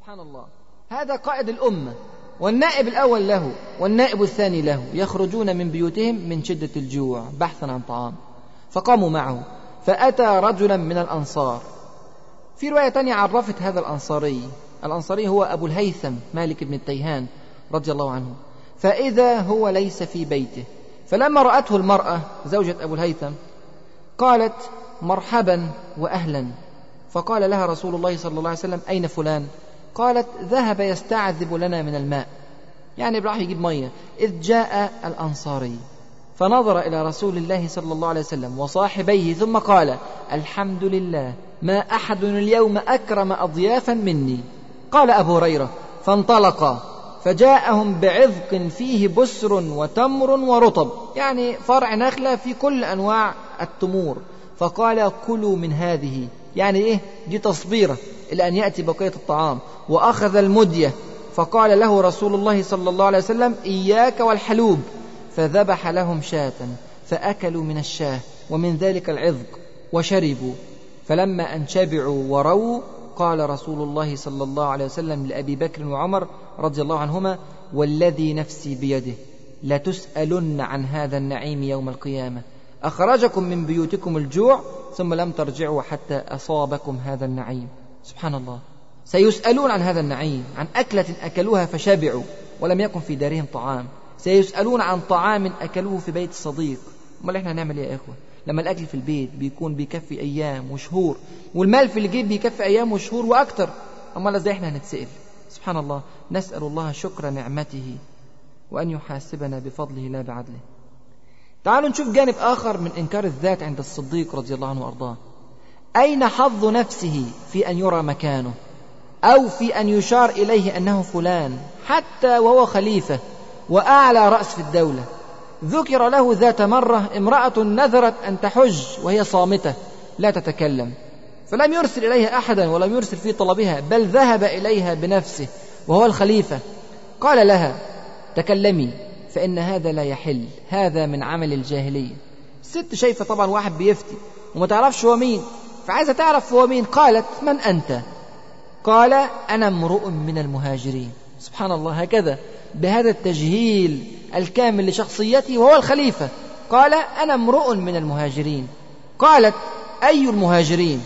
سبحان الله، هذا قائد الأمة، والنائب الأول له والنائب الثاني له، يخرجون من بيوتهم من شدة الجوع بحثا عن طعام، فقاموا معه، فأتى رجلا من الأنصار. في رواية تانية عرفت هذا الأنصاري، الأنصاري هو أبو الهيثم مالك بن التيهان رضي الله عنه، فإذا هو ليس في بيته، فلما رأته المرأة زوجة أبو الهيثم قالت: مرحبا وأهلا. فقال لها رسول الله صلى الله عليه وسلم: أين فلان؟ قالت: ذهب يستعذب لنا من الماء، يعني راح يجيب مية. إذ جاء الأنصاري فنظر إلى رسول الله صلى الله عليه وسلم وصاحبيه، ثم قال: الحمد لله، ما أحد اليوم أكرم أضيافا مني. قال أبو هريرة: فانطلق فجاءهم بعذق فيه بسر وتمر ورطب، يعني فرع نخلة في كل أنواع التمور، فقال: كلوا من هذه، يعني إيه دي تصبيرة إلى أن يأتي بقية الطعام. وأخذ المدية، فقال له رسول الله صلى الله عليه وسلم: إياك والحلوب. فذبح لهم شاة، فأكلوا من الشاه ومن ذلك العذق وشربوا. فلما أن شبعوا ورووا، قال رسول الله صلى الله عليه وسلم لأبي بكر وعمر رضي الله عنهما: والذي نفسي بيده لتسألن عن هذا النعيم يوم القيامة، أخرجكم من بيوتكم الجوع ثم لم ترجعوا حتى أصابكم هذا النعيم. سبحان الله، سيسألون عن هذا النعيم، عن أكلة أكلوها فشبعوا ولم يكن في دارهم طعام، سيسألون عن طعام أكلوه في بيت الصديق. ما احنا هنعمل يا إخوة لما الأكل في البيت بيكون بيكفي أيام وشهور، والمال في الجيب بيكفي أيام وشهور وأكتر، أما إزاي احنا هنتسأل؟ سبحان الله. نسأل الله شكر نعمته وأن يحاسبنا بفضله لا بعدله. تعالوا نشوف جانب آخر من إنكار الذات عند الصديق رضي الله عنه وأرضاه. أين حظ نفسه في أن يرى مكانه، أو في أن يشار إليه أنه فلان، حتى وهو خليفة وأعلى رأس في الدولة؟ ذكر له ذات مرة امرأة نذرت أن تحج وهي صامتة لا تتكلم، فلم يرسل إليها أحدا ولم يرسل في طلبها، بل ذهب إليها بنفسه وهو الخليفة، قال لها: تكلمي فإن هذا لا يحل، هذا من عمل الجاهلية. الست شايفة طبعا واحد بيفتي وما تعرفش هو مين، فعايزة تعرف هو مين، قالت: من أنت؟ قال: أنا امرؤ من المهاجرين. سبحان الله، هكذا بهذا التجهيل الكامل لشخصيته وهو الخليفة، قال: أنا امرؤ من المهاجرين. قالت: أي المهاجرين؟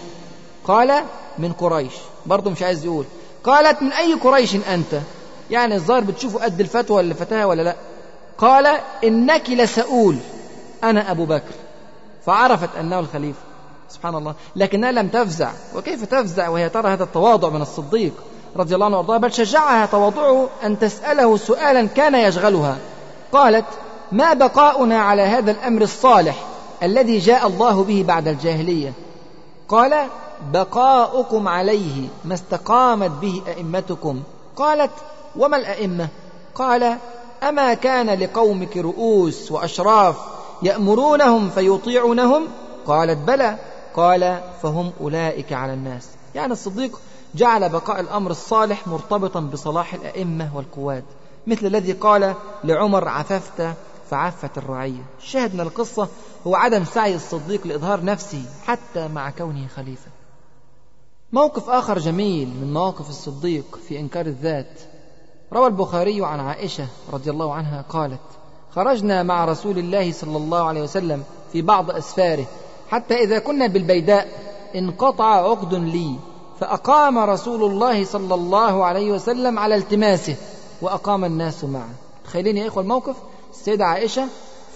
قال: من قريش، برضه مش عايز يقول. قالت: من أي قريش أنت؟ يعني الظاهر بتشوفه قد الفتوى اللي فتاها ولا لا. قال: إنك لسؤول، أنا أبو بكر. فعرفت أنه الخليفة. سبحان الله، لكنها لم تفزع، وكيف تفزع وهي ترى هذا التواضع من الصديق رضي الله عنه وارضاه، بل شجعها تواضعه أن تسأله سؤالا كان يشغلها. قالت: ما بقاؤنا على هذا الأمر الصالح الذي جاء الله به بعد الجاهلية؟ قال: بقاؤكم عليه ما استقامت به أئمتكم. قالت: وما الأئمة؟ قال: أما كان لقومك رؤوس وأشراف يأمرونهم فيطيعونهم؟ قالت: بلى. قال: فهم أولئك على الناس. يعني الصديق جعل بقاء الأمر الصالح مرتبطا بصلاح الأئمة والقواد، مثل الذي قال لعمر: عففت فعفت الرعية. الشاهد من القصة هو عدم سعي الصديق لإظهار نفسه حتى مع كونه خليفة. موقف آخر جميل من مواقف الصديق في إنكار الذات. روى البخاري عن عائشة رضي الله عنها قالت: خرجنا مع رسول الله صلى الله عليه وسلم في بعض أسفاره، حتى إذا كنا بالبيداء انقطع عقد لي، فأقام رسول الله صلى الله عليه وسلم على التماسه وأقام الناس معه. تخيلين يا إخوة الموقف، السيدة عائشة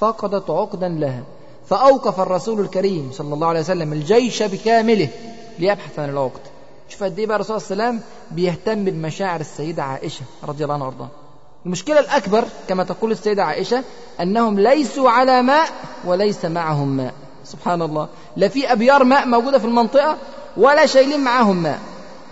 فقدت عقدا لها، فأوقف الرسول الكريم صلى الله عليه وسلم الجيش بكامله ليبحث عن العقد. شوف قد إيه بقى الرسول صلى الله عليه وسلم بيهتم بمشاعر السيدة عائشة رضي الله عنها وارضاها. المشكلة الأكبر كما تقول السيدة عائشة أنهم ليسوا على ماء وليس معهم ماء. سبحان الله، لا في أبيار ماء موجودة في المنطقة ولا شايلين معهم ماء،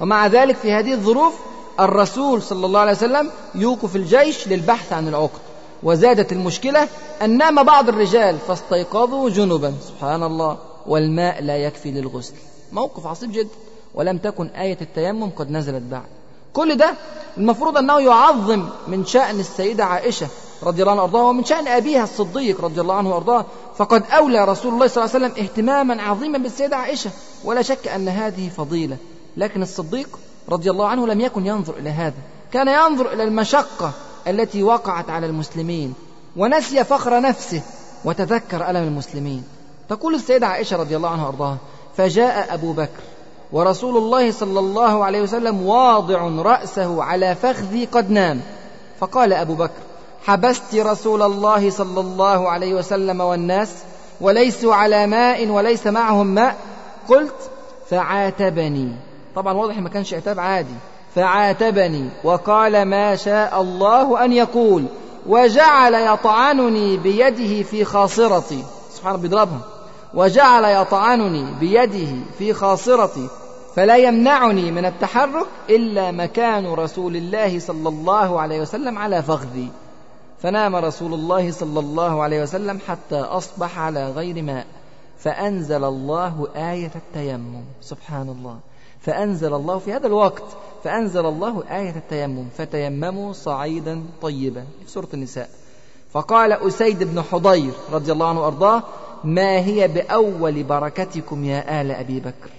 ومع ذلك في هذه الظروف الرسول صلى الله عليه وسلم يوقف الجيش للبحث عن العقد. وزادت المشكلة أن نام بعض الرجال فاستيقظوا جنبا، سبحان الله، والماء لا يكفي للغسل. موقف عصيب جدا، ولم تكن آية التيمم قد نزلت بعد. كل ده المفروض أنه يعظم من شأن السيدة عائشة رضي الله عنها وأرضاها ومن شأن أبيها الصديق رضي الله عنه وأرضاه، فقد أولى رسول الله صلى الله عليه وسلم اهتماما عظيما بالسيدة عائشة، ولا شك أن هذه فضيلة. لكن الصديق رضي الله عنه لم يكن ينظر إلى هذا، كان ينظر إلى المشقة التي وقعت على المسلمين ونسي فخر نفسه وتذكر ألم المسلمين. تقول السيدة عائشة رضي الله عنها وأرضاها: فجاء أبو بكر ورسول الله صلى الله عليه وسلم واضع رأسه على فخذي قد نام، فقال أبو بكر: حبست رسول الله صلى الله عليه وسلم والناس وليسوا على ماء وليس معهم ماء. قلت: فعاتبني. طبعا واضح ما كانش عتاب عادي، فعاتبني وقال ما شاء الله أن يقول، وجعل يطعنني بيده في خاصرتي. سبحان الله، بيضربهم. وجعل يطعنني بيده في خاصرتي فلا يمنعني من التحرك إلا مكان رسول الله صلى الله عليه وسلم على فخذي. فنام رسول الله صلى الله عليه وسلم حتى أصبح على غير ماء، فأنزل الله آية التيمم. سبحان الله، فأنزل الله في هذا الوقت فأنزل الله آية التيمم: فتيمموا صعيدا طيبا، في سورة النساء. فقال أسيد بن حضير رضي الله عنه وأرضاه: ما هي بأول بركتكم يا آل أبي بكر.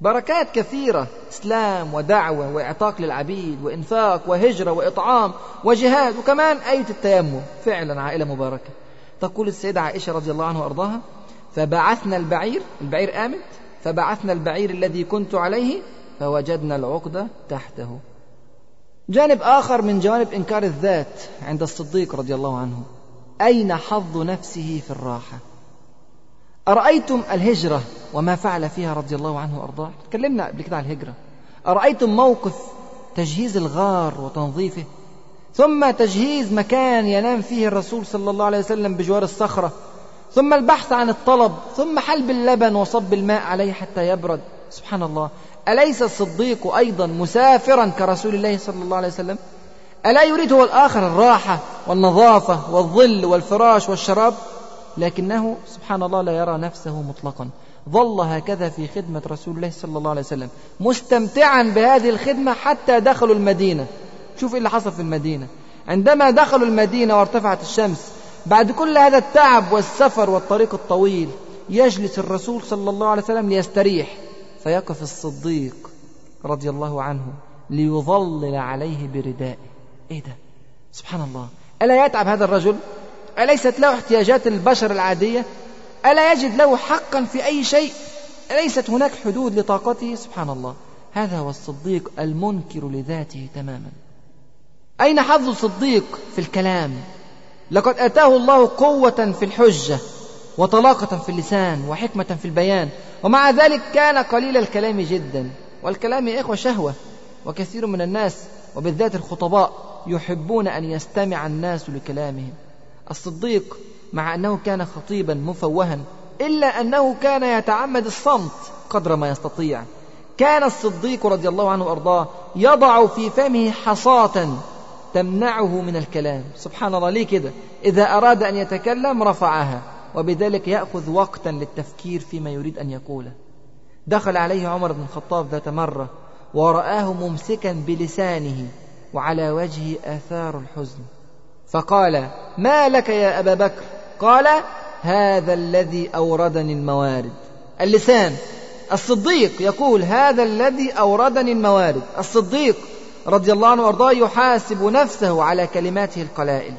بركات كثيرة، إسلام ودعوة وإعتاق للعبيد وإنفاق وهجرة وإطعام وجهاد، وكمان آية التيمم. فعلا عائلة مباركة. تقول السيدة عائشة رضي الله عنها وأرضاها: فبعثنا البعير، البعير آمد، فبعثنا البعير الذي كنت عليه فوجدنا العقدة تحته. جانب آخر من جوانب إنكار الذات عند الصديق رضي الله عنه: أين حظ نفسه في الراحة؟ أرأيتم الهجرة وما فعل فيها رضي الله عنه وأرضاه. تكلمنا قبل كده عن الهجرة. أرأيتم موقف تجهيز الغار وتنظيفه، ثم تجهيز مكان ينام فيه الرسول صلى الله عليه وسلم بجوار الصخرة، ثم البحث عن الطلب، ثم حلب اللبن وصب الماء عليه حتى يبرد. سبحان الله، أليس الصديق أيضا مسافرا كرسول الله صلى الله عليه وسلم؟ ألا يريد هو الآخر الراحة والنظافة والظل والفراش والشراب؟ لكنه سبحان الله لا يرى نفسه مطلقا، ظل هكذا في خدمة رسول الله صلى الله عليه وسلم مستمتعا بهذه الخدمة حتى دخلوا المدينة. شوف إيه اللي حصل في المدينة. عندما دخلوا المدينة وارتفعت الشمس بعد كل هذا التعب والسفر والطريق الطويل، يجلس الرسول صلى الله عليه وسلم ليستريح، فيقف الصديق رضي الله عنه ليظلل عليه بردائه. إيه ده؟ سبحان الله، ألا يتعب هذا الرجل؟ أليست له احتياجات البشر العادية؟ ألا يجد له حقا في أي شيء؟ أليست هناك حدود لطاقته؟ سبحان الله، هذا هو الصديق المنكر لذاته تماما. أين حظ الصديق في الكلام؟ لقد أتاه الله قوة في الحجة وطلاقة في اللسان وحكمة في البيان، ومع ذلك كان قليل الكلام جدا. والكلام يا إخوة شهوة، وكثير من الناس وبالذات الخطباء يحبون أن يستمع الناس لكلامهم. الصديق مع أنه كان خطيبا مفوها إلا أنه كان يتعمد الصمت قدر ما يستطيع. كان الصديق رضي الله عنه وأرضاه يضع في فمه حصاة تمنعه من الكلام. سبحان الله، ليه كده؟ إذا أراد أن يتكلم رفعها، وبذلك يأخذ وقتا للتفكير فيما يريد أن يقوله. دخل عليه عمر بن الخطاب ذات مرة ورآه ممسكا بلسانه وعلى وجهه آثار الحزن، فقال: ما لك يا أبا بكر؟ قال: هذا الذي أوردني الموارد. اللسان، الصديق يقول: هذا الذي أوردني الموارد. الصديق رضي الله عنه وأرضاه يحاسب نفسه على كلماته القلائل،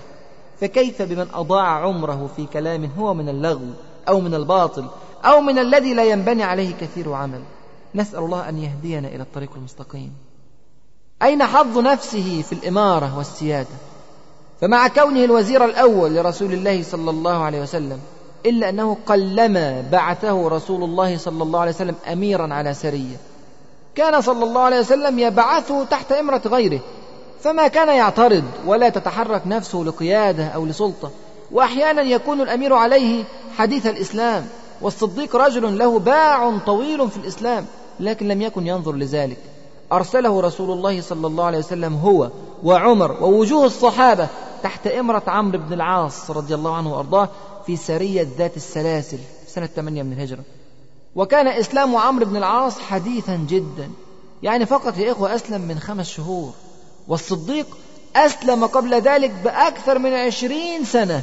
فكيف بمن أضاع عمره في كلام هو من اللغو أو من الباطل أو من الذي لا ينبني عليه كثير عمل. نسأل الله أن يهدينا إلى الطريق المستقيم. أين حظ نفسه في الإمارة والسيادة؟ فمع كونه الوزير الأول لرسول الله صلى الله عليه وسلم، إلا أنه قلما بعثه رسول الله صلى الله عليه وسلم أميرا على سرية، كان صلى الله عليه وسلم يبعثه تحت إمرة غيره، فما كان يعترض ولا تتحرك نفسه لقيادة أو لسلطة. وأحيانا يكون الأمير عليه حديث الإسلام، والصديق رجل له باع طويل في الإسلام، لكن لم يكن ينظر لذلك. أرسله رسول الله صلى الله عليه وسلم هو وعمر ووجوه الصحابة تحت إمرة عمرو بن العاص رضي الله عنه وأرضاه في سرية ذات السلاسل سنة ثمانية من الهجرة. وكان إسلام عمرو بن العاص حديثا جدا، يعني فقط يا إخوة أسلم من خمس شهور، والصديق أسلم قبل ذلك بأكثر من عشرين سنة،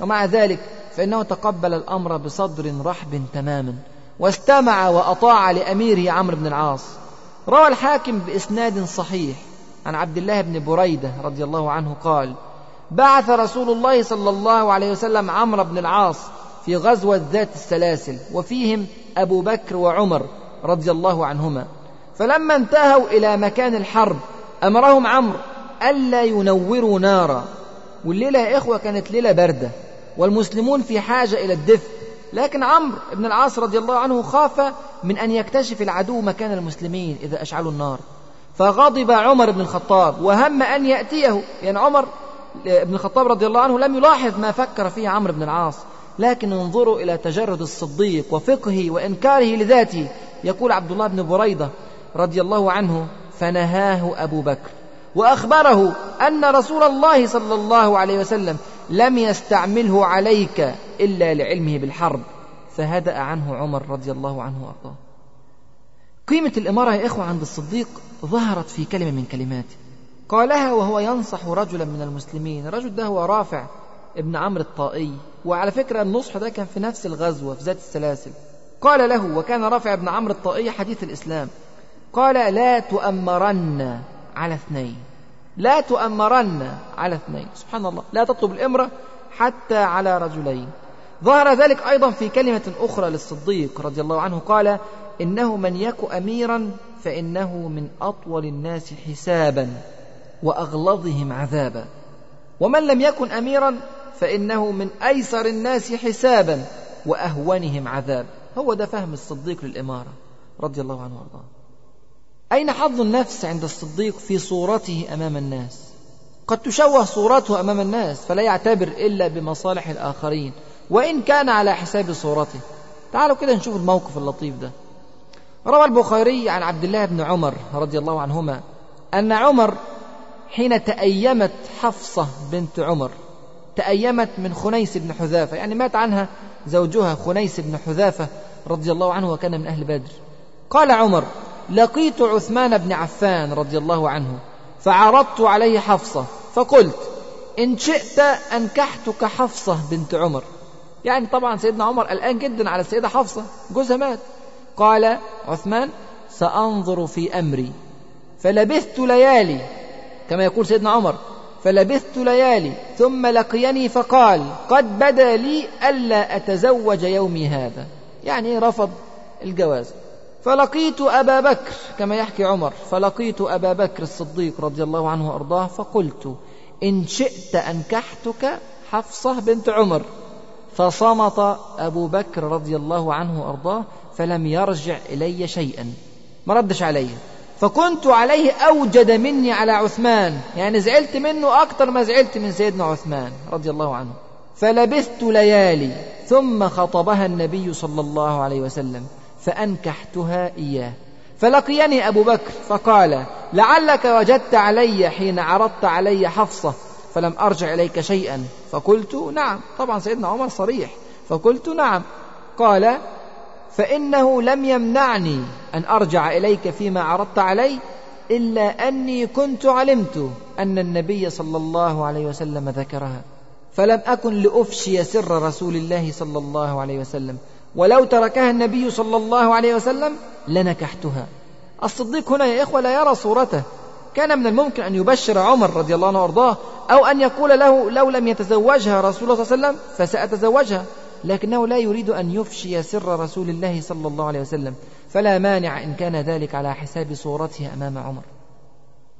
ومع ذلك فإنه تقبل الأمر بصدر رحب تماما، واستمع وأطاع لأميره عمرو بن العاص. روى الحاكم بإسناد صحيح عن عبد الله بن بريدة رضي الله عنه قال: بعث رسول الله صلى الله عليه وسلم عمرو بن العاص في غزوة ذات السلاسل، وفيهم أبو بكر وعمر رضي الله عنهما، فلما انتهوا إلى مكان الحرب أمرهم عمرو ألا ينوروا نارا. والليلة يا إخوة كانت ليلة باردة، والمسلمون في حاجة إلى الدفء، لكن عمرو بن العاص رضي الله عنه خاف من أن يكتشف العدو مكان المسلمين إذا أشعلوا النار، فغضب عمر بن الخطاب وهم أن يأتيه. يعني عمر بن الخطاب رضي الله عنه لم يلاحظ ما فكر فيه عمرو بن العاص، لكن انظروا إلى تجرد الصديق وفقهه وإنكاره لذاته. يقول عبد الله بن بريدة رضي الله عنه: فنهاه أبو بكر وأخبره أن رسول الله صلى الله عليه وسلم لم يستعمله عليك إلا لعلمه بالحرب، فهدأ عنه عمر رضي الله عنه وأرضاه. قيمة الإمارة يا إخوة عند الصديق ظهرت في كلمة من كلماته قالها وهو ينصح رجلا من المسلمين. الرجل ده هو رافع ابن عمرو الطائي، وعلى فكرة النصح ده كان في نفس الغزوة في ذات السلاسل. قال له، وكان رافع ابن عمرو الطائي حديث الإسلام، قال: لا تؤمرن على اثنين، لا تؤمرن على اثنين. سبحان الله، لا تطلب الإمرة حتى على رجلين. ظهر ذلك أيضا في كلمة أخرى للصديق رضي الله عنه قال: إنه من يك أميرا فإنه من أطول الناس حسابا وأغلظهم عذابا، ومن لم يكن أميرا فإنه من أيسر الناس حسابا وأهونهم عذاب. هو ده فهم الصديق للإمارة رضي الله عنه وارضاه. أين حظ النفس عند الصديق في صورته أمام الناس؟ قد تشوه صورته أمام الناس فلا يعتبر إلا بمصالح الآخرين، وإن كان على حساب صورته. تعالوا كده نشوف الموقف اللطيف ده. روى البخاري عن عبد الله بن عمر رضي الله عنهما أن عمر حين تأيمت حفصة بنت عمر، تأيمت من خنيس بن حذافة، يعني مات عنها زوجها خنيس بن حذافة رضي الله عنه وكان من أهل بدر. قال عمر: لقيت عثمان بن عفان رضي الله عنه فعرضت عليه حفصة فقلت: إن شئت أنكحتك حفصة بنت عمر. يعني طبعا سيدنا عمر قلقان جدا على السيدة حفصة جوزها مات. قال عثمان: سأنظر في أمري. فلبثت ليالي، كما يقول سيدنا عمر، فلبثت ليالي ثم لقيني فقال: قد بدا لي ألا أتزوج يومي هذا، يعني رفض الجواز. فلقيت أبا بكر، كما يحكي عمر، فلقيت أبا بكر الصديق رضي الله عنه وأرضاه فقلت: إن شئت أنكحتك حفصة بنت عمر. فصمت أبو بكر رضي الله عنه وأرضاه فلم يرجع إلي شيئا، ما ردش علي، فكنت عليه أوجد مني على عثمان، يعني زعلت منه أكتر ما زعلت من سيدنا عثمان رضي الله عنه. فلبثت ليالي ثم خطبها النبي صلى الله عليه وسلم فأنكحتها إياه. فلقيني أبو بكر فقال: لعلك وجدت علي حين عرضت علي حفصة فلم أرجع إليك شيئا. فقلت: نعم. طبعا سيدنا عمر صريح، فقلت: نعم. قال: فإنه لم يمنعني أن أرجع إليك فيما عرضت علي، إلا أني كنت علمت أن النبي صلى الله عليه وسلم ذكرها، فلم أكن لأفشي سر رسول الله صلى الله عليه وسلم، ولو تركها النبي صلى الله عليه وسلم لنكحتها. الصديق هنا يا إخوة لا يرى صورته. كان من الممكن أن يبشر عمر رضي الله عنه وأرضاه، أو أن يقول له: لو لم يتزوجها رسول الله صلى الله عليه وسلم فسأتزوجها. لكنه لا يريد أن يفشي سر رسول الله صلى الله عليه وسلم، فلا مانع إن كان ذلك على حساب صورته أمام عمر.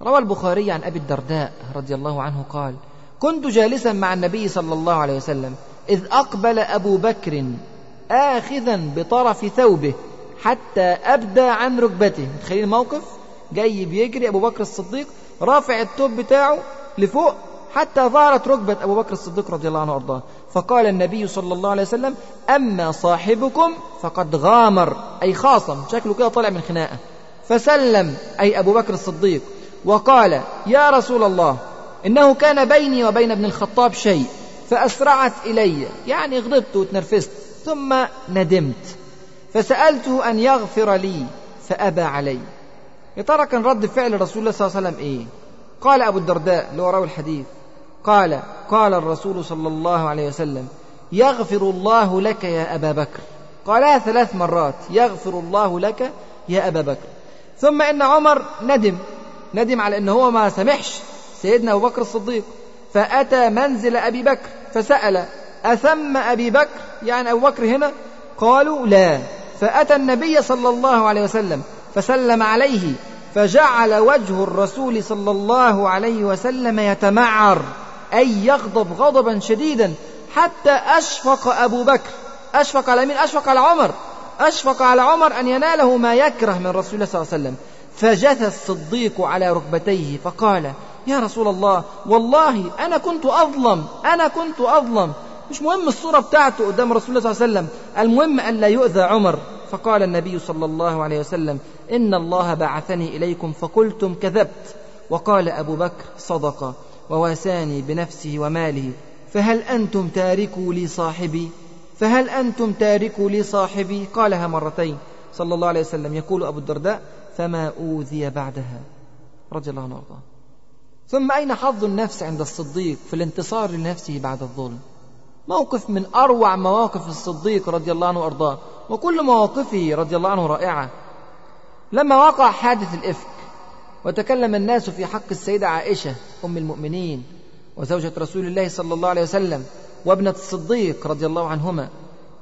روى البخاري عن أبي الدرداء رضي الله عنه قال: كنت جالسا مع النبي صلى الله عليه وسلم إذ أقبل أبو بكر آخذا بطرف ثوبه حتى أبدى عن ركبته. تخيل الموقف، جاي بيجري أبو بكر الصديق رافع التوب بتاعه لفوق حتى ظهرت ركبة أبو بكر الصديق رضي الله عنه وارضاه، فقال النبي صلى الله عليه وسلم: أما صاحبكم فقد غامر، أي خاصم، شكله كده طالع من خناقة. فسلم، أي أبو بكر الصديق، وقال: يا رسول الله، إنه كان بيني وبين ابن الخطاب شيء فأسرعت إلي، يعني غضبت وتنرفزت ثم ندمت، فسألته أن يغفر لي فأبى علي. يا ترى كان رد فعل رسول الله صلى الله عليه وسلم إيه؟ قال أبو الدرداء اللي هو راوي الحديث، قال: قال الرسول صلى الله عليه وسلم: يغفر الله لك يا أبا بكر. قالها ثلاث مرات: يغفر الله لك يا أبا بكر. ثم إن عمر ندم ندم على أنه هو ما سمحش سيدنا أبو بكر الصديق، فأتى منزل أبي بكر فسأل: أثم أبي بكر، يعني أبو بكر هنا؟ قالوا: لا. فأتى النبي صلى الله عليه وسلم فسلم عليه، فجعل وجه الرسول صلى الله عليه وسلم يتمعر، أي يغضب غضبا شديدا، حتى أشفق أبو بكر. أشفق على مين؟ أشفق على عمر أشفق على عمر أن يناله ما يكره من رسول الله صلى الله عليه وسلم. فجث الصديق على ركبتيه فقال: يا رسول الله، والله أنا كنت أظلم أنا كنت أظلم مش مهم الصورة بتاعته قدام رسول الله صلى الله عليه وسلم، المهم أن لا يؤذى عمر. فقال النبي صلى الله عليه وسلم: إن الله بعثني إليكم فقلتم كذبت، وقال أبو بكر: صدق، وواساني بنفسه وماله، فهل أنتم تاركوا لي صاحبي فهل أنتم تاركوا لي صاحبي قالها مرتين صلى الله عليه وسلم. يقول أبو الدرداء: فما أوذي بعدها رضي الله عنه وارضاه. ثم أين حظ النفس عند الصديق في الانتصار لنفسه بعد الظلم؟ موقف من أروع مواقف الصديق رضي الله عنه وارضاه، وكل مواقفه رضي الله عنه رائعة. لما وقع حادث الإفك وتكلم الناس في حق السيدة عائشة أم المؤمنين وزوجة رسول الله صلى الله عليه وسلم وابنة الصديق رضي الله عنهما،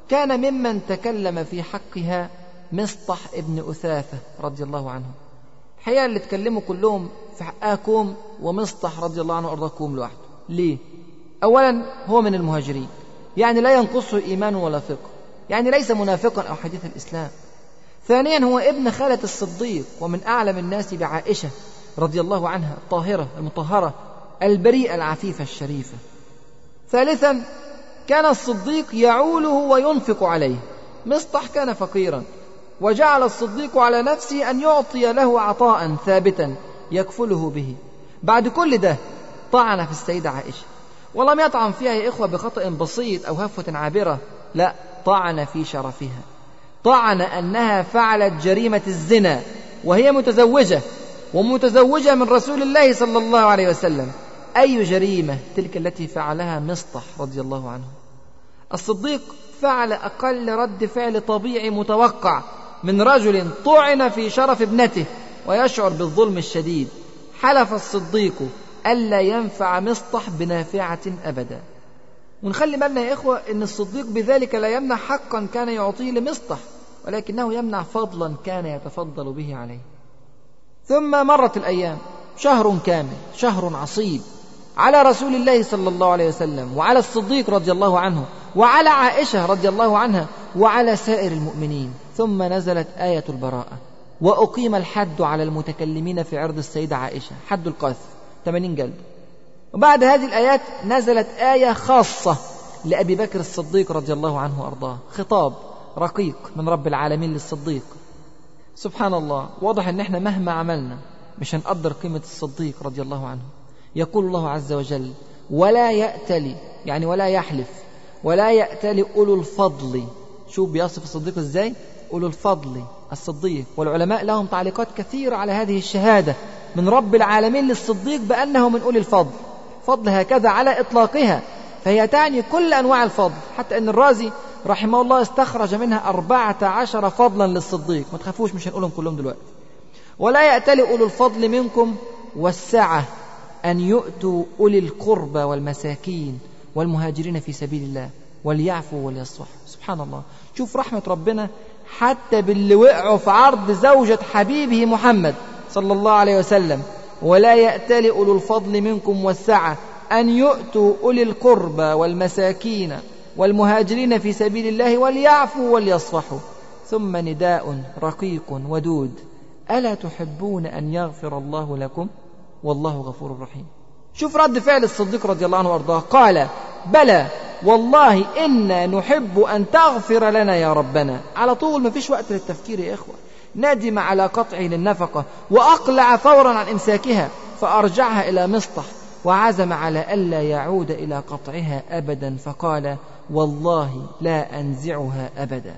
كان ممن تكلم في حقها مصطح ابن أثاثة رضي الله عنه. الحقيقة اللي تكلموا كلهم في حقاكم، ومصطح رضي الله عنه أرضاكم لوحده. ليه؟ أولا هو من المهاجرين، يعني لا ينقصه إيمان ولا فقه، يعني ليس منافقا أو حديث الإسلام. ثانيا هو ابن خالة الصديق، ومن أعلم الناس بعائشة رضي الله عنها، الطاهرة المطهرة البريئة العفيفة الشريفة. ثالثا كان الصديق يعوله وينفق عليه. مصطح كان فقيرا، وجعل الصديق على نفسه أن يعطي له عطاء ثابتا يكفله به. بعد كل ده طعن في السيدة عائشة، ولم يطعن فيها يا إخوة بخطأ بسيط أو هفوة عابرة، لا، طعن في شرفها، طعن أنها فعلت جريمة الزنا وهي متزوجة، ومتزوجة من رسول الله صلى الله عليه وسلم. أي جريمة تلك التي فعلها مصطح رضي الله عنه؟ الصديق فعل أقل رد فعل طبيعي متوقع من رجل طعن في شرف ابنته ويشعر بالظلم الشديد. حلف الصديق ألا ينفع مصطح بنافعة أبدا. ونخلي بالنا يا إخوة أن الصديق بذلك لا يمنع حقا كان يعطيه لمصطح، ولكنه يمنع فضلا كان يتفضل به عليه. ثم مرت الأيام، شهر كامل، شهر عصيب على رسول الله صلى الله عليه وسلم، وعلى الصديق رضي الله عنه، وعلى عائشة رضي الله عنها، وعلى سائر المؤمنين. ثم نزلت آية البراءة، وأقيم الحد على المتكلمين في عرض السيدة عائشة، حد القذف ثمانين جلد. وبعد هذه الآيات نزلت آية خاصة لأبي بكر الصديق رضي الله عنه وأرضاه، خطاب رقيق من رب العالمين للصديق. سبحان الله، واضح أن احنا مهما عملنا مش هنقدر قيمة الصديق رضي الله عنه. يقول الله عز وجل: ولا يأتلي، يعني ولا يحلف، ولا يأتلي أولو الفضل. شو بيصف الصديق إزاي؟ أولو الفضل الصديق. والعلماء لهم تعليقات كثيرة على هذه الشهادة من رب العالمين للصديق بأنه من أولي الفضل. فضل هكذا على إطلاقها، فهي تعني كل أنواع الفضل، حتى أن الرازي رحمه الله استخرج منها أربعة عشر فضلا للصديق. ما تخافوش، مش هنقولهم كلهم دلوقتي. ولا يأتلي أولو الفضل منكم والسعة أن يؤتوا أولي القربى والمساكين والمهاجرين في سبيل الله وليعفوا وليصفحوا. سبحان الله، شوف رحمة ربنا حتى باللي وقعوا في عرض زوجة حبيبه محمد صلى الله عليه وسلم. ولا يأتل أولو الفضل منكم والسعة أن يؤتوا أولي القربى والمساكين والمهاجرين في سبيل الله وليعفوا وليصفحوا. ثم نداء رقيق ودود: ألا تحبون أن يغفر الله لكم والله غفور رحيم. شوف رد فعل الصديق رضي الله عنه وأرضاه، قال: بلى والله إنا نحب أن تغفر لنا يا ربنا. على طول، ما فيش وقت للتفكير يا إخوة. ندم على قطعه للنفقة وأقلع فورا عن إمساكها فأرجعها إلى مسطح، وعزم على ألا يعود إلى قطعها أبدا، فقال: والله لا أنزعها أبدا.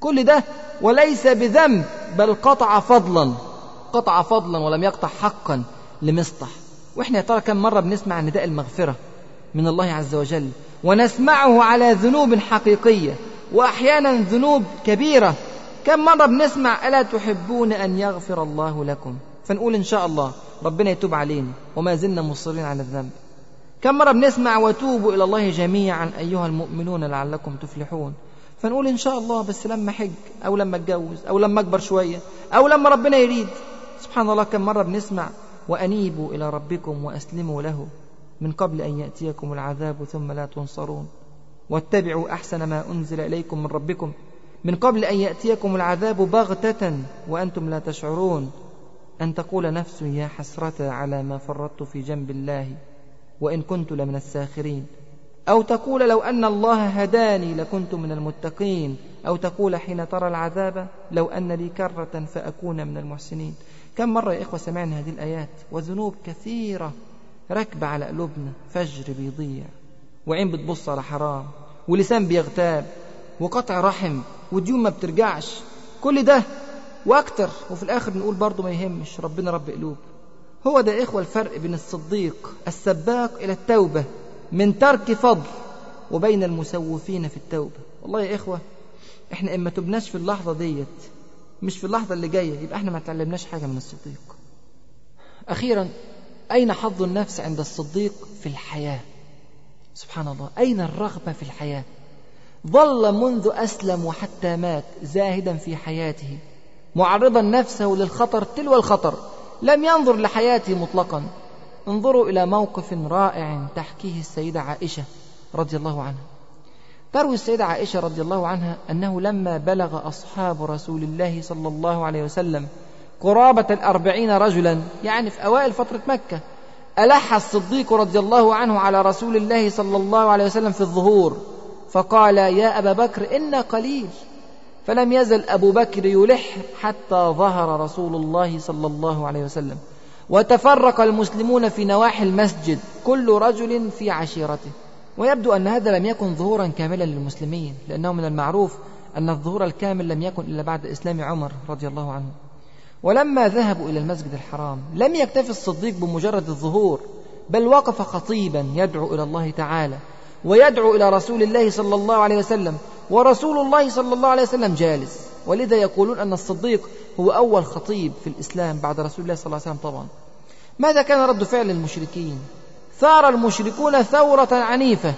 كل ده وليس بذنب، بل قطع فضلا، قطع فضلا ولم يقطع حقا لمسطح. وإحنا يا ترى كم مرة بنسمع نداء المغفرة من الله عز وجل، ونسمعه على ذنوب حقيقية وأحيانا ذنوب كبيرة. كم مرة بنسمع ألا تحبون أن يغفر الله لكم، فنقول إن شاء الله ربنا يتوب علينا وما زلنا مصرين على الذنب. كم مرة بنسمع وتوبوا إلى الله جميعا أيها المؤمنون لعلكم تفلحون، فنقول إن شاء الله بس لما حج، أو لما اتجوز، أو لما أكبر شوية، أو لما ربنا يريد. سبحان الله، كم مرة بنسمع وأنيبوا إلى ربكم وأسلموا له من قبل أن يأتيكم العذاب ثم لا تنصرون، واتبعوا أحسن ما أنزل إليكم من ربكم من قبل أن يأتيكم العذاب بغتة وأنتم لا تشعرون، أن تقول نفس يا حسرة على ما فرطت في جنب الله وإن كنت لمن الساخرين، أو تقول لو أن الله هداني لكنت من المتقين، أو تقول حين ترى العذاب لو أن لي كرة فأكون من المحسنين. كم مرة يا إخوة سمعنا هذه الآيات، وذنوب كثيرة ركب على قلوبنا، فجر بيضيع، وعين بتبص على حرام، ولسان بيغتاب، وقطع رحم، وديون ما بترجعش، كل ده وأكتر، وفي الآخر نقول برضو ما يهمش، ربنا رب قلوب. هو ده إخوة الفرق بين الصديق السباق إلى التوبة من ترك فضل وبين المسوفين في التوبة. والله يا إخوة إحنا إما تبناش في اللحظة ديت، مش في اللحظة اللي جاية، يبقى إحنا ما تعلمناش حاجة من الصديق. أخيرا، أين حظ النفس عند الصديق في الحياة؟ سبحان الله، أين الرغبة في الحياة؟ ظل منذ أسلم وحتى مات زاهدا في حياته، معرضا نفسه للخطر تلو الخطر، لم ينظر لحياته مطلقا. انظروا إلى موقف رائع تحكيه السيدة عائشة رضي الله عنها. تروي السيدة عائشة رضي الله عنها أنه لما بلغ أصحاب رسول الله صلى الله عليه وسلم قرابة الأربعين رجلا، يعني في أوائل فترة مكة، ألح الصديق رضي الله عنه على رسول الله صلى الله عليه وسلم في الظهور فقال: يا أبا بكر إن قليل. فلم يزل أبو بكر يلح حتى ظهر رسول الله صلى الله عليه وسلم، وتفرق المسلمون في نواحي المسجد كل رجل في عشيرته. ويبدو أن هذا لم يكن ظهورا كاملا للمسلمين، لأنه من المعروف أن الظهور الكامل لم يكن إلا بعد إسلام عمر رضي الله عنه. ولما ذهبوا إلى المسجد الحرام لم يكتف الصديق بمجرد الظهور، بل وقف خطيبا يدعو إلى الله تعالى ويدعو إلى رسول الله صلى الله عليه وسلم، ورسول الله صلى الله عليه وسلم جالس. ولذا يقولون أن الصديق هو أول خطيب في الإسلام بعد رسول الله صلى الله عليه وسلم. طبعا ماذا كان رد فعل المشركين؟ ثار المشركون ثورة عنيفة،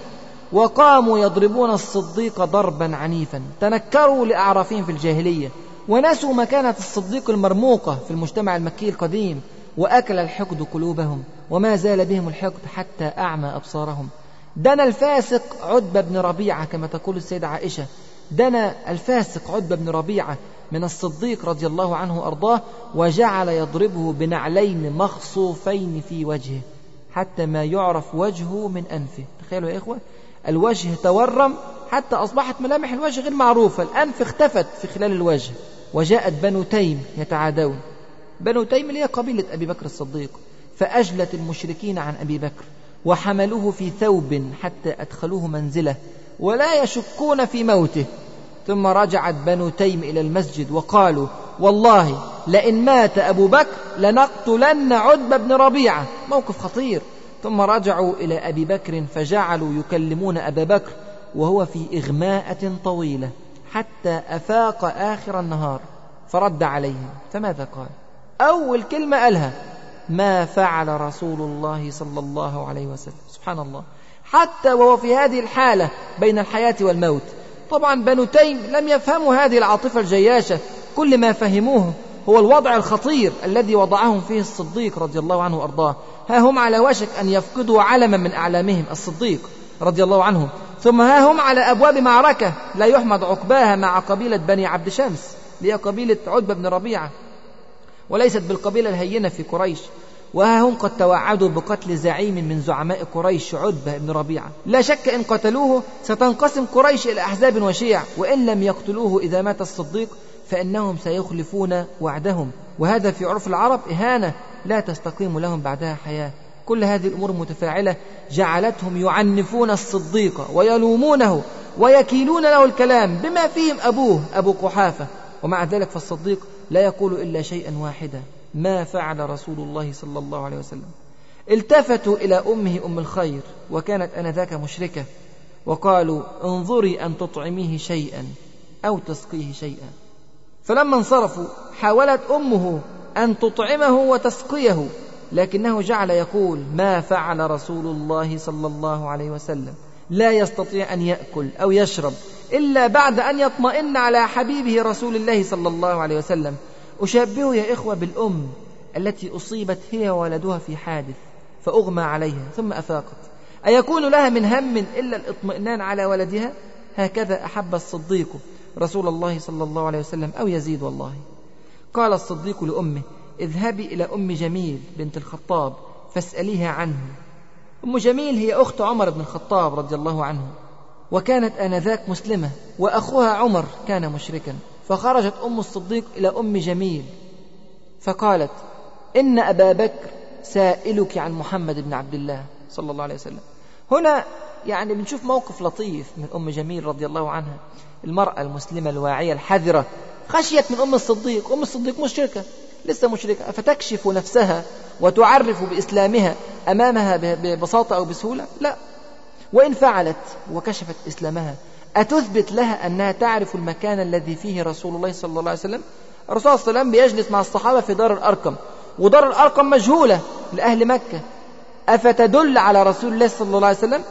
وقاموا يضربون الصديق ضربا عنيفا، تنكروا لأعرافهم في الجاهلية، ونسوا مكانة الصديق المرموقة في المجتمع المكي القديم، وأكل الحقد قلوبهم، وما زال بهم الحقد حتى أعمى أبصارهم. دنا الفاسق عدب بن ربيعة، كما تقول السيدة عائشة، دنا الفاسق عدب بن ربيعة من الصديق رضي الله عنه أرضاه، وجعل يضربه بنعلين مخصوفين في وجهه حتى ما يعرف وجهه من أنفه. تخيلوا يا إخوة، الوجه تورم حتى أصبحت ملامح الوجه غير معروفة، الأنف اختفت في خلال الوجه. وجاءت بنو تيم يتعادون، بنو تيم اللي هي قبيلة أبي بكر الصديق، فأجلت المشركين عن أبي بكر وحملوه في ثوب حتى أدخلوه منزله ولا يشكون في موته. ثم رجعت بنو تيم إلى المسجد وقالوا: والله لئن مات أبو بكر لنقتلن عتبة بن ربيعة. موقف خطير. ثم رجعوا إلى أبي بكر فجعلوا يكلمون أبا بكر وهو في إغماءة طويلة حتى أفاق آخر النهار فرد عليهم. فماذا قال؟ أول كلمة قالها: ما فعل رسول الله صلى الله عليه وسلم. سبحان الله، حتى وهو في هذه الحالة بين الحياة والموت. طبعا بنو تيم لم يفهموا هذه العاطفة الجياشة، كل ما فهموه هو الوضع الخطير الذي وضعهم فيه الصديق رضي الله عنه وأرضاه. ها هم على وشك أن يفقدوا علما من أعلامهم الصديق رضي الله عنه، ثم ها هم على أبواب معركة لا يحمد عقباها مع قبيلة بني عبد شمس، هي قبيلة عدب بن ربيعة وليست بالقبيلة الهينة في قريش. وها هم قد توعدوا بقتل زعيم من زعماء قريش عدبة بن ربيعة، لا شك إن قتلوه ستنقسم قريش إلى أحزاب وشيع، وإن لم يقتلوه إذا مات الصديق فإنهم سيخلفون وعدهم، وهذا في عرف العرب إهانة لا تستقيم لهم بعدها حياة. كل هذه الأمور متفاعلة جعلتهم يعنفون الصديق ويلومونه ويكيلون له الكلام بما فيهم أبوه أبو كحافة، ومع ذلك فالصديق لا يقول إلا شيئا واحدا: ما فعل رسول الله صلى الله عليه وسلم. التفتوا إلى أمه أم الخير وكانت آنذاك مشركة، وقالوا: انظري أن تطعميه شيئا أو تسقيه شيئا. فلما انصرفوا حاولت أمه أن تطعمه وتسقيه، لكنه جعل يقول: ما فعل رسول الله صلى الله عليه وسلم. لا يستطيع أن يأكل أو يشرب إلا بعد أن يطمئن على حبيبه رسول الله صلى الله عليه وسلم. أشبهه يا إخوة بالأم التي أصيبت هي وولدها في حادث فأغمى عليها ثم أفاقت، أيكون لها من هم إلا الإطمئنان على ولدها؟ هكذا أحب الصديق رسول الله صلى الله عليه وسلم، أو يزيد والله. قال الصديق لأمه: اذهبي إلى أم جميل بنت الخطاب فاسأليها عنه. أم جميل هي أخت عمر بن الخطاب رضي الله عنه، وكانت آنذاك مسلمة، وأخوها عمر كان مشركا. فخرجت أم الصديق إلى أم جميل فقالت: إن أبا بكر سائلك عن محمد بن عبد الله صلى الله عليه وسلم. هنا يعني بنشوف موقف لطيف من أم جميل رضي الله عنها، المرأة المسلمة الواعية الحذرة، خشيت من أم الصديق، أم الصديق مشركة لسه مشركة، فتكشف نفسها وتعرف بإسلامها أمامها ببساطة أو بسهولة؟ لا. وإن فعلت وكشفت إسلامها، أتثبت لها أنها تعرف المكان الذي فيه رسول الله صلى الله عليه وسلم؟ الرسول صلى الله عليه وسلم بيجلس مع الصحابة في دار الأركم، ودار الأركم مجهولة لأهل مكة، أفتدل على رسول الله صلى الله عليه وسلم؟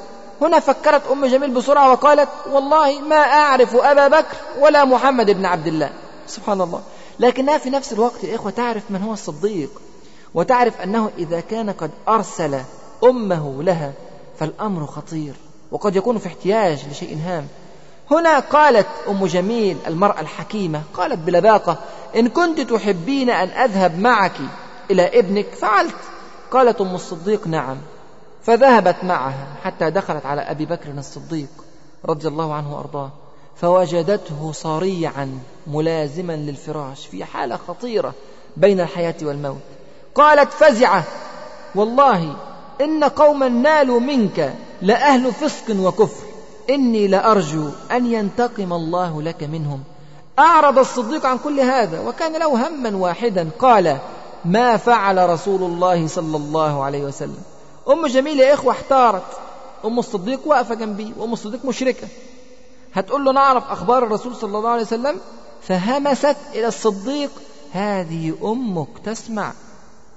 هنا فكرت أم جميل بسرعة وقالت: والله ما أعرف أبا بكر ولا محمد بن عبد الله. سبحان الله. لكنها في نفس الوقت يا إخوة تعرف من هو الصديق، وتعرف أنه إذا كان قد أرسل أمه لها فالأمر خطير وقد يكون في احتياج لشيء هام. هنا قالت أم جميل المرأة الحكيمة، قالت بلباقة: إن كنت تحبين أن أذهب معك إلى ابنك فعلت. قالت أم الصديق: نعم. فذهبت معها حتى دخلت على أبي بكر الصديق رضي الله عنه وأرضاه، فوجدته صريعا ملازما للفراش في حالة خطيرة بين الحياة والموت. قالت فزعة: والله إن قوما نالوا منك لأهل فسق وكفر، إني لأرجو أن ينتقم الله لك منهم. أعرض الصديق عن كل هذا وكان له هما واحدا، قال: ما فعل رسول الله صلى الله عليه وسلم. أم جميلة يا إخوة احتارت، أم الصديق واقفة جنبي، وأم الصديق مشركة، هتقول له نعرف أخبار الرسول صلى الله عليه وسلم؟ فهمست إلى الصديق: هذه أمك تسمع.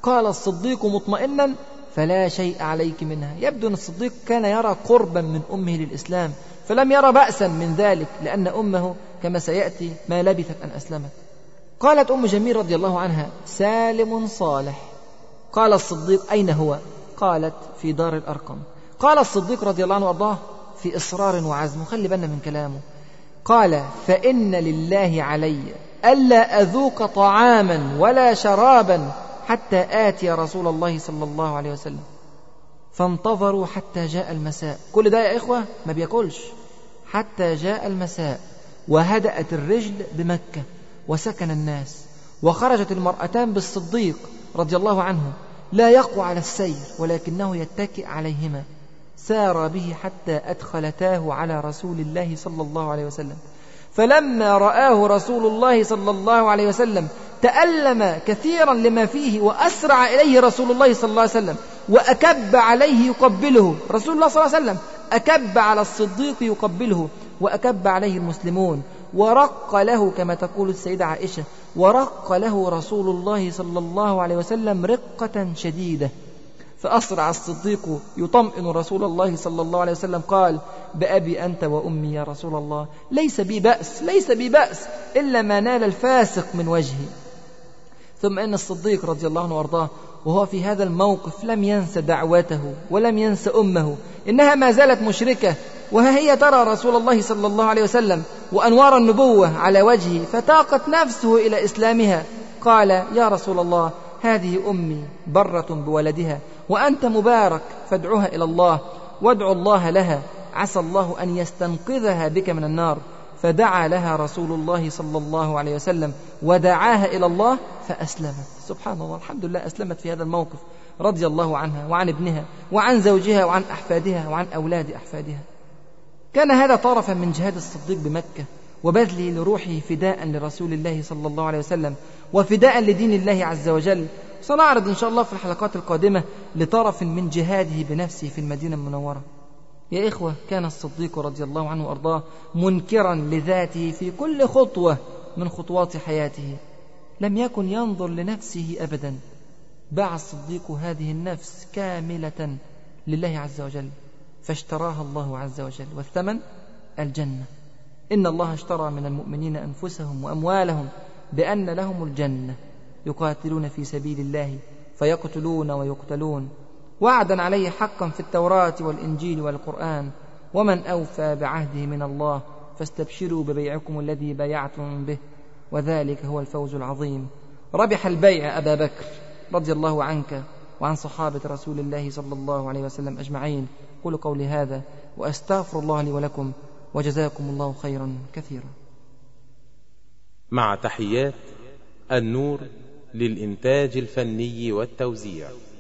قال الصديق مطمئنا: فلا شيء عليك منها. يبدو أن الصديق كان يرى قربا من أمه للإسلام، فلم يرى بأسا من ذلك، لأن أمه كما سيأتي ما لبثت أن أسلمت. قالت أم جميل رضي الله عنها: سالم صالح. قال الصديق: أين هو؟ قالت: في دار الأرقم. قال الصديق رضي الله عنه وأرضاه في إصرار وعزم، خلي بالنا من كلامه، قال: فإن لله علي ألا أذوق طعاما ولا شرابا حتى آتي رسول الله صلى الله عليه وسلم. فانتظروا حتى جاء المساء. كل ده يا إخوة ما بيأكلش حتى جاء المساء، وهدأت الرجل بمكة وسكن الناس، وخرجت المرأتان بالصديق رضي الله عنه، لا يقوى على السير ولكنه يتكئ عليهما، سار به حتى أدخلتاه على رسول الله صلى الله عليه وسلم. فلما رآه رسول الله صلى الله عليه وسلم تألم كثيرا لما فيه، وأسرع إليه رسول الله صلى الله عليه وسلم وأكب عليه يقبله. رسول الله صلى الله عليه وسلم أكب على الصديق يقبله، وأكب عليه المسلمون، ورق له كما تقول السيدة عائشة، ورق له رسول الله صلى الله عليه وسلم رقة شديدة. فأسرع الصديق يطمئن رسول الله صلى الله عليه وسلم، قال: بأبي أنت وأمي يا رسول الله، ليس بي بأس ليس بي بأس إلا ما نال الفاسق من وجهي. ثم إن الصديق رضي الله عنه وارضاه وهو في هذا الموقف لم ينس دعوته ولم ينس أمه، إنها ما زالت مشركة، وها هي ترى رسول الله صلى الله عليه وسلم وأنوار النبوة على وجهه، فتاقت نفسه إلى إسلامها. قال: يا رسول الله، هذه أمي برة بولدها، وأنت مبارك، فادعها إلى الله وادعو الله لها، عسى الله أن يستنقذها بك من النار. فدعا لها رسول الله صلى الله عليه وسلم ودعاها إلى الله فأسلمت. سبحان الله، الحمد لله أسلمت في هذا الموقف، رضي الله عنها وعن ابنها وعن زوجها وعن أحفادها وعن أولاد أحفادها. كان هذا طرفا من جهاد الصديق بمكة وبذله لروحه فداء لرسول الله صلى الله عليه وسلم وفداء لدين الله عز وجل. سنعرض إن شاء الله في الحلقات القادمة لطرف من جهاده بنفسه في المدينة المنورة. يا إخوة، كان الصديق رضي الله عنه وأرضاه منكرا لذاته في كل خطوة من خطوات حياته، لم يكن ينظر لنفسه أبدا. باع الصديق هذه النفس كاملة لله عز وجل، فاشتراها الله عز وجل، والثمن الجنة. إن الله اشترى من المؤمنين أنفسهم وأموالهم بأن لهم الجنة، يقاتلون في سبيل الله فيقتلون ويقتلون، وعدا عليه حقا في التوراة والإنجيل والقرآن، ومن أوفى بعهده من الله فاستبشروا ببيعكم الذي بايعتم به، وذلك هو الفوز العظيم. ربح البيع أبا بكر، رضي الله عنك وعن صحابة رسول الله صلى الله عليه وسلم أجمعين. أقول قولي هذا وأستغفر الله لي ولكم، وجزاكم الله خيرا كثيرا. مع تحيات النور للإنتاج الفني والتوزيع.